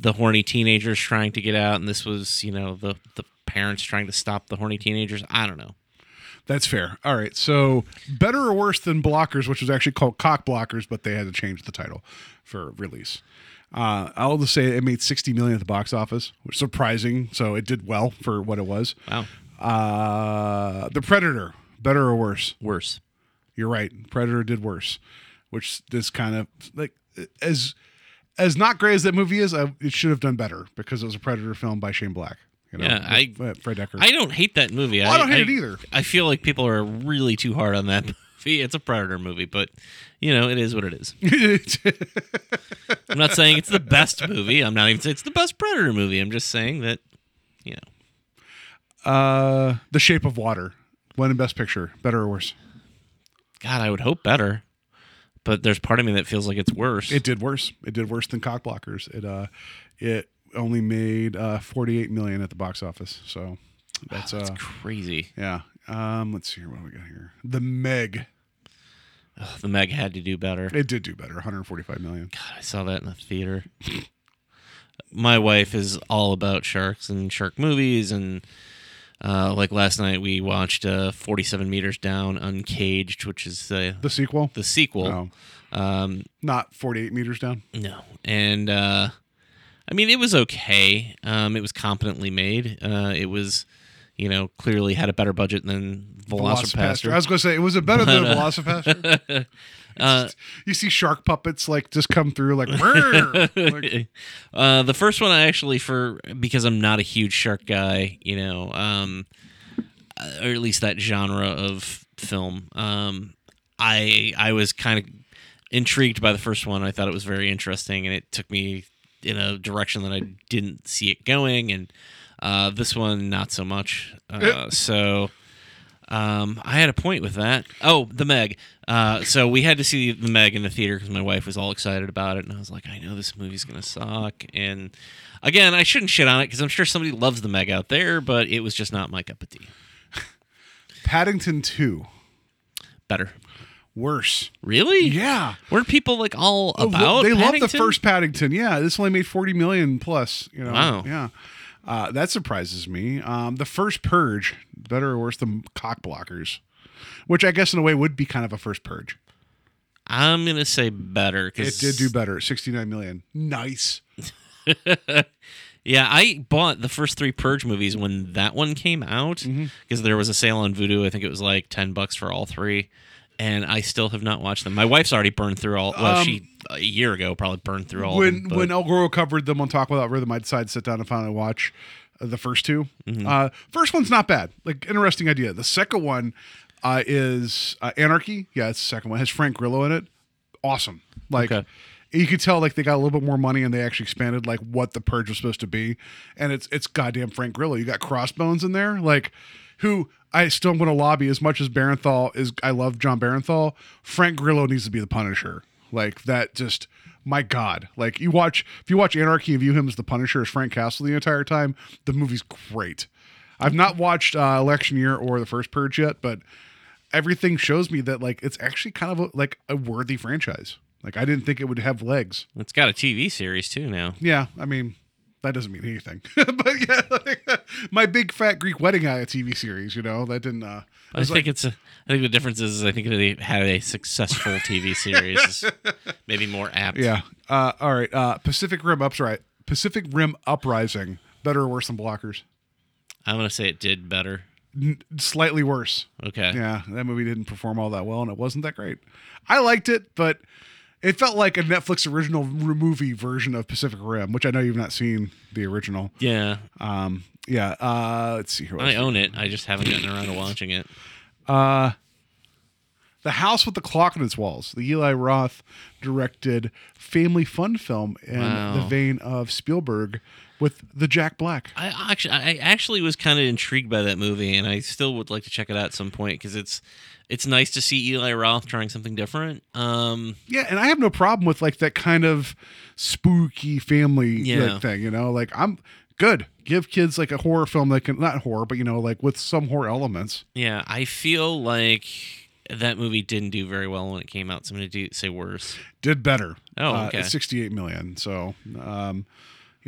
the horny teenagers trying to get out, and this was the parents trying to stop the horny teenagers. I don't know. That's fair. All right. So better or worse than Blockers, which was actually called Cock Blockers, but they had to change the title for release. I'll just say it made $60 million at the box office, which is surprising. So it did well for what it was. Wow. The Predator, better or worse? Worse. You're right. Predator did worse, which is kind of as not great as that movie is, it should have done better because it was a Predator film by Shane Black. Fred Decker. I don't hate that movie. Well, I don't hate it either. I feel like people are really too hard on that movie. It's a Predator movie, but it is what it is. I'm not saying it's the best movie. I'm not even saying it's the best Predator movie. I'm just saying that, The Shape of Water won in Best Picture. Better or worse? God, I would hope better, but there's part of me that feels like it's worse. It did worse. It did worse than Cock Blockers. It only made $48 million at the box office, so that's crazy. Yeah. Let's see here. What do we got here? The Meg. Ugh, the Meg had to do better. It did do better. $145 million. God, I saw that in the theater. My wife is all about sharks and shark movies, and Like last night, we watched 47 Meters Down, Uncaged, which is the sequel. The sequel. No. Not 48 Meters Down? No. And, I mean, it was okay. It was competently made. It was, you know, clearly had a better budget than Velocipastor. I was going to say, it was a better than Velocipastor. Just, you see shark puppets like just come through like, like. The first one I actually because I'm not a huge shark guy, you know, or at least that genre of film. I was kind of intrigued by the first one. I thought it was very interesting, and it took me in a direction that I didn't see it going. And this one, not so much. I had a point with that. Oh, the Meg. So we had to see the Meg in the theater because my wife was all excited about it, and I was like, I know this movie's gonna suck. And again, I shouldn't shit on it because I'm sure somebody loves the Meg out there, but it was just not my cup of tea. Paddington 2, better, worse, really? Yeah, weren't people like all about? They loved the first Paddington. Yeah, this only made $40 million plus. You know, wow. Yeah. That surprises me. The first Purge, better or worse than Cock Blockers, which I guess in a way would be kind of a first Purge. I'm going to say better. It did do better. $69 million. Nice. Yeah, I bought the first three Purge movies when that one came out because there was a sale on Vudu. I think it was like $10 for all three. And I still have not watched them. My wife's already burned through all... Well, she, a year ago, probably burned through all of them. But... When El Goro covered them on Talk Without Rhythm, I decided to sit down and finally watch the first two. First one's not bad. Like, interesting idea. The second one is Anarchy. Yeah, it's the second one. It has Frank Grillo in it. Awesome. Like, okay. You could tell like they got a little bit more money and they actually expanded like what the Purge was supposed to be. And it's goddamn Frank Grillo. You got Crossbones in there. Like, who... I still am going to lobby as much as Barenthal is. I love John Barenthal. Frank Grillo needs to be the Punisher. Like that, just my God. Like if you watch Anarchy and view him as the Punisher as Frank Castle the entire time, the movie's great. I've not watched Election Year or the first Purge yet, but everything shows me that like it's actually kind of a worthy franchise. Like I didn't think it would have legs. It's got a TV series too now. Yeah, I mean. That doesn't mean anything, but yeah, like, My Big Fat Greek Wedding Eye, a TV series, you know, that didn't. I think the difference is I think they had a successful TV series, maybe more apt. Yeah. All right. Pacific Rim Uprising, better or worse than Blockers? I'm gonna say it did better. Slightly worse. Okay. Yeah, that movie didn't perform all that well, and it wasn't that great. I liked it, but. It felt like a Netflix original movie version of Pacific Rim, which I know you've not seen the original. Yeah. Let's see. I own it. I just haven't gotten around to watching it. The House with the Clock on Its Walls, the Eli Roth directed family fun film in the vein of Spielberg with the Jack Black. I actually was kind of intrigued by that movie, and I still would like to check it out at some point because it's nice to see Eli Roth trying something different. Yeah, and I have no problem with like that kind of spooky family thing, you know? Like I'm good. Give kids like a horror film that can not horror, but you know, like with some horror elements. Yeah, I feel like that movie didn't do very well when it came out. So I'm going to say worse. Did better. Oh, okay. $68 million. So, you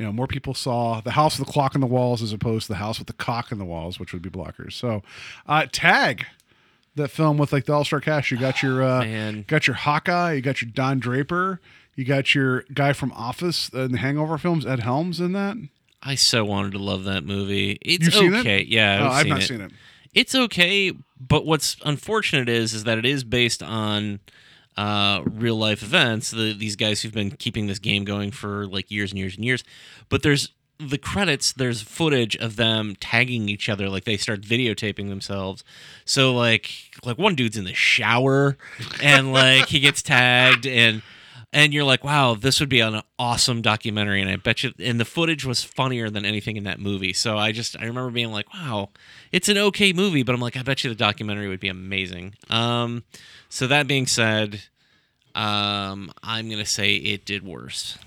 know, more people saw The House with the Clock on the Walls as opposed to The House with the Cock on the Walls, which would be Blockers. So, Tag. That film with like the all-star cast. You got your Hawkeye, you got your Don Draper, you got your guy from Office and the Hangover films, Ed Helms in that. I so wanted to love that movie. It's okay. Yeah, I've not seen it. It's okay, but what's unfortunate is that it is based on real life events. These guys who've been keeping this game going for like years and years and years, but there's the credits, there's footage of them tagging each other. Like they start videotaping themselves. So like one dude's in the shower and like he gets tagged and you're like, wow, this would be an awesome documentary. And I bet you, and the footage was funnier than anything in that movie. So I remember being like, wow, it's an okay movie, but I'm like, I bet you the documentary would be amazing. So that being said, I'm going to say it did worse.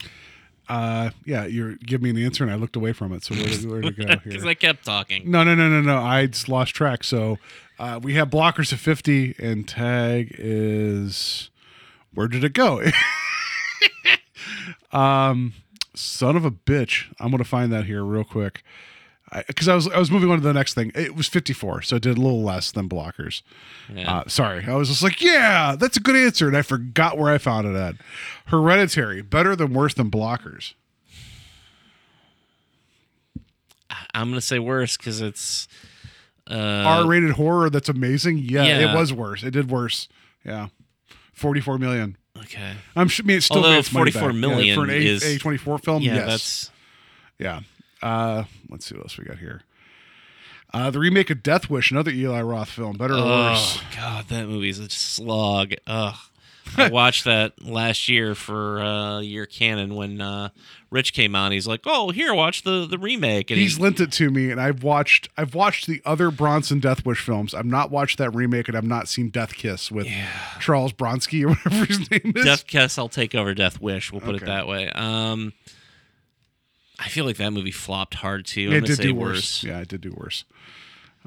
You're giving me an answer, and I looked away from it. So where did we go here? Because I kept talking. No. I just lost track. So we have Blockers of 50, and Tag is where did it go? Son of a bitch. I'm gonna find that here real quick. because I was moving on to the next thing. It was 54, so it did a little less than Blockers. Yeah. Sorry, I was just like, yeah, that's a good answer, and I forgot where I found it at. Hereditary, better than worse than Blockers. I'm gonna say worse because it's R-rated horror. That's amazing. Yeah, it was worse. It did worse. Yeah, 44 million. Okay, I mean, it's still although 44 million for an A24 film. Yeah, yes. That's yeah. Let's see what else we got here. The remake of Death Wish, another Eli Roth film, better or worse? Oh God, that movie's a slog. Ugh. I watched that last year for Year Canon when Rich came on. He's like, "Oh, here, watch the remake." And he's lent it to me, and I've watched the other Bronson Death Wish films. I've not watched that remake, and I've not seen Death Kiss with Charles Bronski or whatever his name is. Death Kiss, I'll take over Death Wish. We'll put it that way. I feel like that movie flopped hard too. Yeah, it did do worse. Yeah, it did do worse.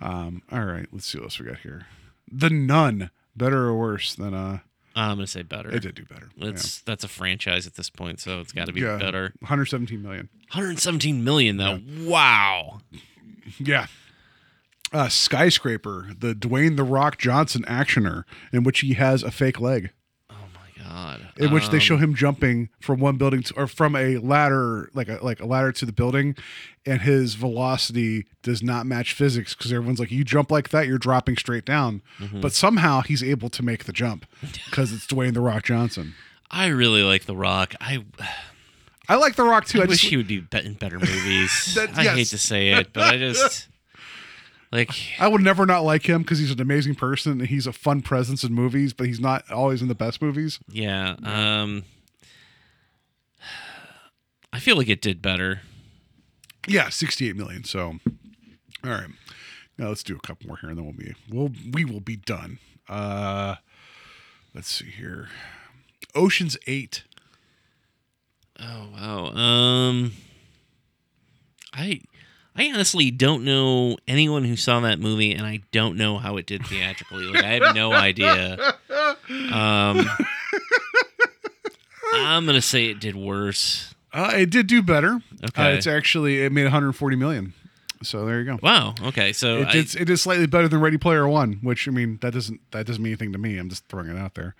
All right, let's see what else we got here. The Nun, better or worse than I'm gonna say better. It did do better. That's a franchise at this point, so it's got to be better. 117 million. 117 million though. Yeah. Wow. Yeah. Skyscraper, the Dwayne "The Rock" Johnson actioner, in which he has a fake leg. Oh my God. In which they show him jumping from one building to, or from a ladder, like a ladder to the building, and his velocity does not match physics because everyone's like, you jump like that, you're dropping straight down. Mm-hmm. But somehow he's able to make the jump because it's Dwayne "The Rock" Johnson. I really like The Rock. I like The Rock too. I wish he would be in better movies. I hate to say it, but I just like. I would never not like him because he's an amazing person and he's a fun presence in movies, but he's not always in the best movies. Yeah. I feel like it did better. Yeah, 68 million. So, all right. Now let's do a couple more here, and then we will be done. Let's see here. Ocean's 8. Oh wow. I honestly don't know anyone who saw that movie, and I don't know how it did theatrically. Like I have no idea. I'm gonna say it did worse. It did do better. Okay, it made 140 million. So there you go. Wow. Okay. So it is slightly better than Ready Player One, which I mean that doesn't mean anything to me. I'm just throwing it out there.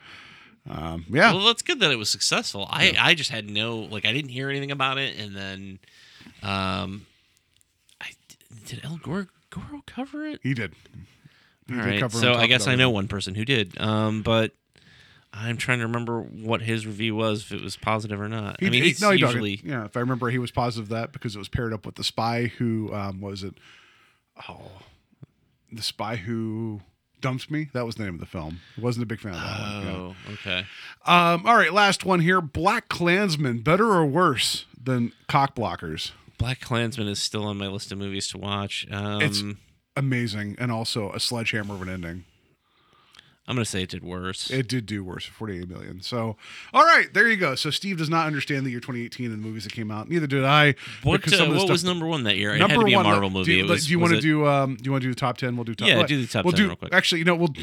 Yeah. Well, that's good that it was successful. Yeah. I just had I didn't hear anything about it, and then, did El Goro cover it? He did. He did cover it. So I guess I know one person who did. But. I'm trying to remember what his review was, if it was positive or not. He usually if I remember, he was positive that because it was paired up with the spy who was it? Oh, The Spy Who Dumped Me. That was the name of the film. Wasn't a big fan of that one. Oh, yeah. Okay. All right, last one here. Black Klansman, better or worse than Cock Blockers? Black Klansman is still on my list of movies to watch. It's amazing and also a sledgehammer of an ending. I'm going to say it did worse. It did do worse, 48 million. So, all right, there you go. So Steve does not understand the year 2018 and the movies that came out. Neither did I. What was number one that year? It had to be a Marvel movie. Do you want to do the top 10? We'll do top 10. Yeah, do the top 10 real quick. Actually, we'll...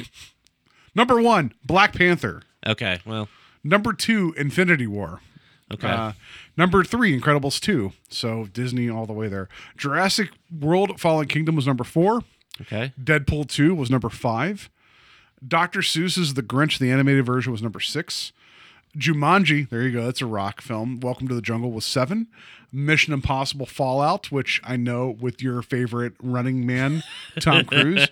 Number 1, Black Panther. Okay, well... Number 2, Infinity War. Okay. Number 3, Incredibles 2. So Disney all the way there. Jurassic World Fallen Kingdom was number 4. Okay. Deadpool 2 was number 5. Dr. Seuss's The Grinch, the animated version, was number 6. Jumanji, there you go, that's a Rock film. Welcome to the Jungle was 7. Mission Impossible Fallout, which I know with your favorite running man, Tom Cruise,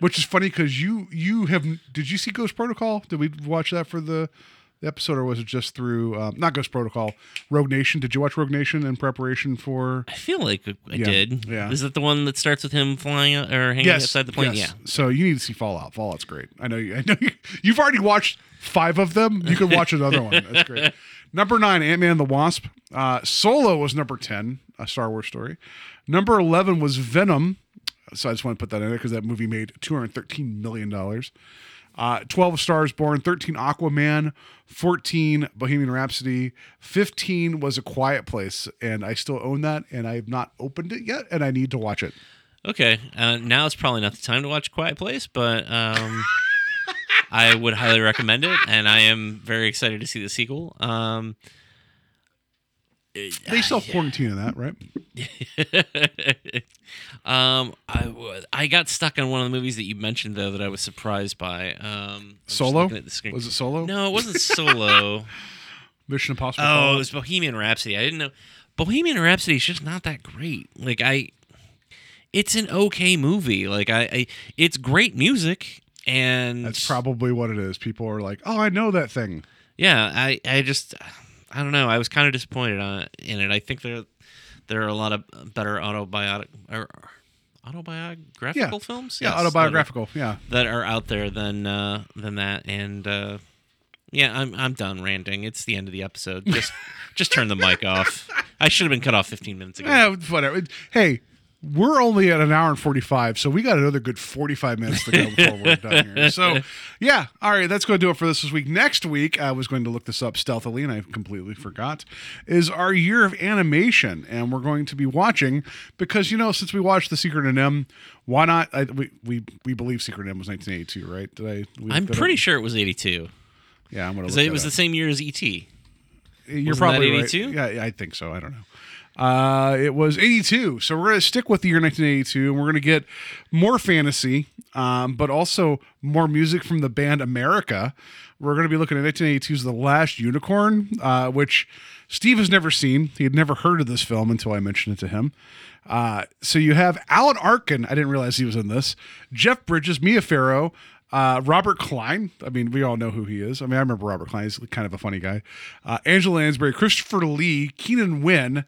which is funny because you have... Did you see Ghost Protocol? Did we watch that for the episode, or was it just through... not Ghost Protocol, Rogue Nation. Did you watch Rogue Nation in preparation for... I feel like I did. Yeah. Is it the one that starts with him flying or hanging outside the plane? Yes. Yeah. So you need to see Fallout. Fallout's great. I know you've already watched 5 of them. You can watch another one. That's great. Number 9, Ant-Man and the Wasp. Solo was number 10, a Star Wars story. Number 11 was Venom. So I just want to put that in there because that movie made $213 million. 12 Stars Born, 13 Aquaman, 14 Bohemian Rhapsody, 15 was A Quiet Place, and I still own that, and I have not opened it yet, and I need to watch it. Okay, now it's probably not the time to watch A Quiet Place, but I would highly recommend it, and I am very excited to see the sequel. They self-quarantine in that, right? I got stuck on one of the movies that you mentioned, though, that I was surprised by. Solo? Was it Solo? No, it wasn't Solo. Mission Impossible. Oh, it was Bohemian Rhapsody. I didn't know. Bohemian Rhapsody is just not that great. It's an okay movie. It's great music, and that's probably what it is. People are like, "Oh, I know that thing." Yeah, I don't know. I was kind of disappointed in it. I think there are a lot of better autobiographical films. Yeah, yes, autobiographical. That are out there than that. And I'm done ranting. It's the end of the episode. Just turn the mic off. I should have been cut off 15 minutes ago. Yeah, whatever. Hey. We're only at an hour and 45, so we got another good 45 minutes to go before we're done here. So, yeah. All right, that's going to do it for this week. Next week, I was going to look this up stealthily, and I completely forgot, is our year of animation. And we're going to be watching, because, since we watched The Secret of M, why not? We believe Secret of M was 1982, right? I'm pretty sure it was 82. Yeah, I'm going to look it up. It was the same year as E.T. You're probably right. 82? Yeah, I think so. I don't know. It was 82, so we're going to stick with the year 1982, and we're going to get more fantasy, but also more music from the band America. We're going to be looking at 1982's The Last Unicorn, which Steve has never seen. He had never heard of this film until I mentioned it to him. So you have Alan Arkin. I didn't realize he was in this. Jeff Bridges, Mia Farrow, Robert Klein. I mean, we all know who he is. I mean, I remember Robert Klein. He's kind of a funny guy. Angela Lansbury, Christopher Lee, Keenan Wynn,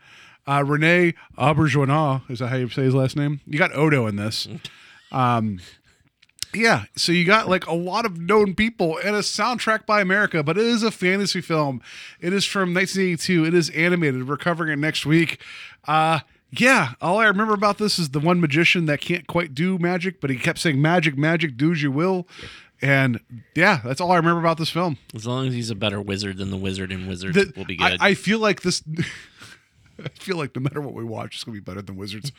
Renee Auberjonois, is that how you say his last name? You got Odo in this. So you got a lot of known people and a soundtrack by America, but it is a fantasy film. It is from 1982. It is animated. We're covering it next week. All I remember about this is the one magician that can't quite do magic, but he kept saying, "Magic, magic, do as you will." And that's all I remember about this film. As long as he's a better wizard than the wizard in Wizards, we'll be good. I feel like this... I feel like no matter what we watch, it's going to be better than Wizards.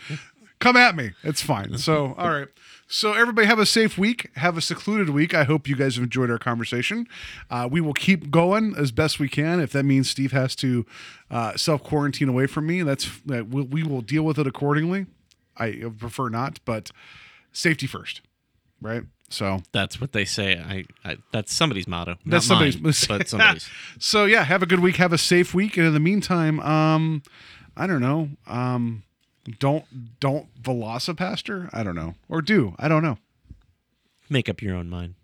Come at me. It's fine. So, all right. So everybody have a safe week. Have a secluded week. I hope you guys have enjoyed our conversation. We will keep going as best we can. If that means Steve has to self-quarantine away from me, we will deal with it accordingly. I prefer not, but safety first, right? So that's what they say. That's somebody's motto. That's somebody's, but somebody's. So have a good week. Have a safe week. And in the meantime, I don't know. Don't Velocipastor. I don't know. Or do. I don't know. Make up your own mind.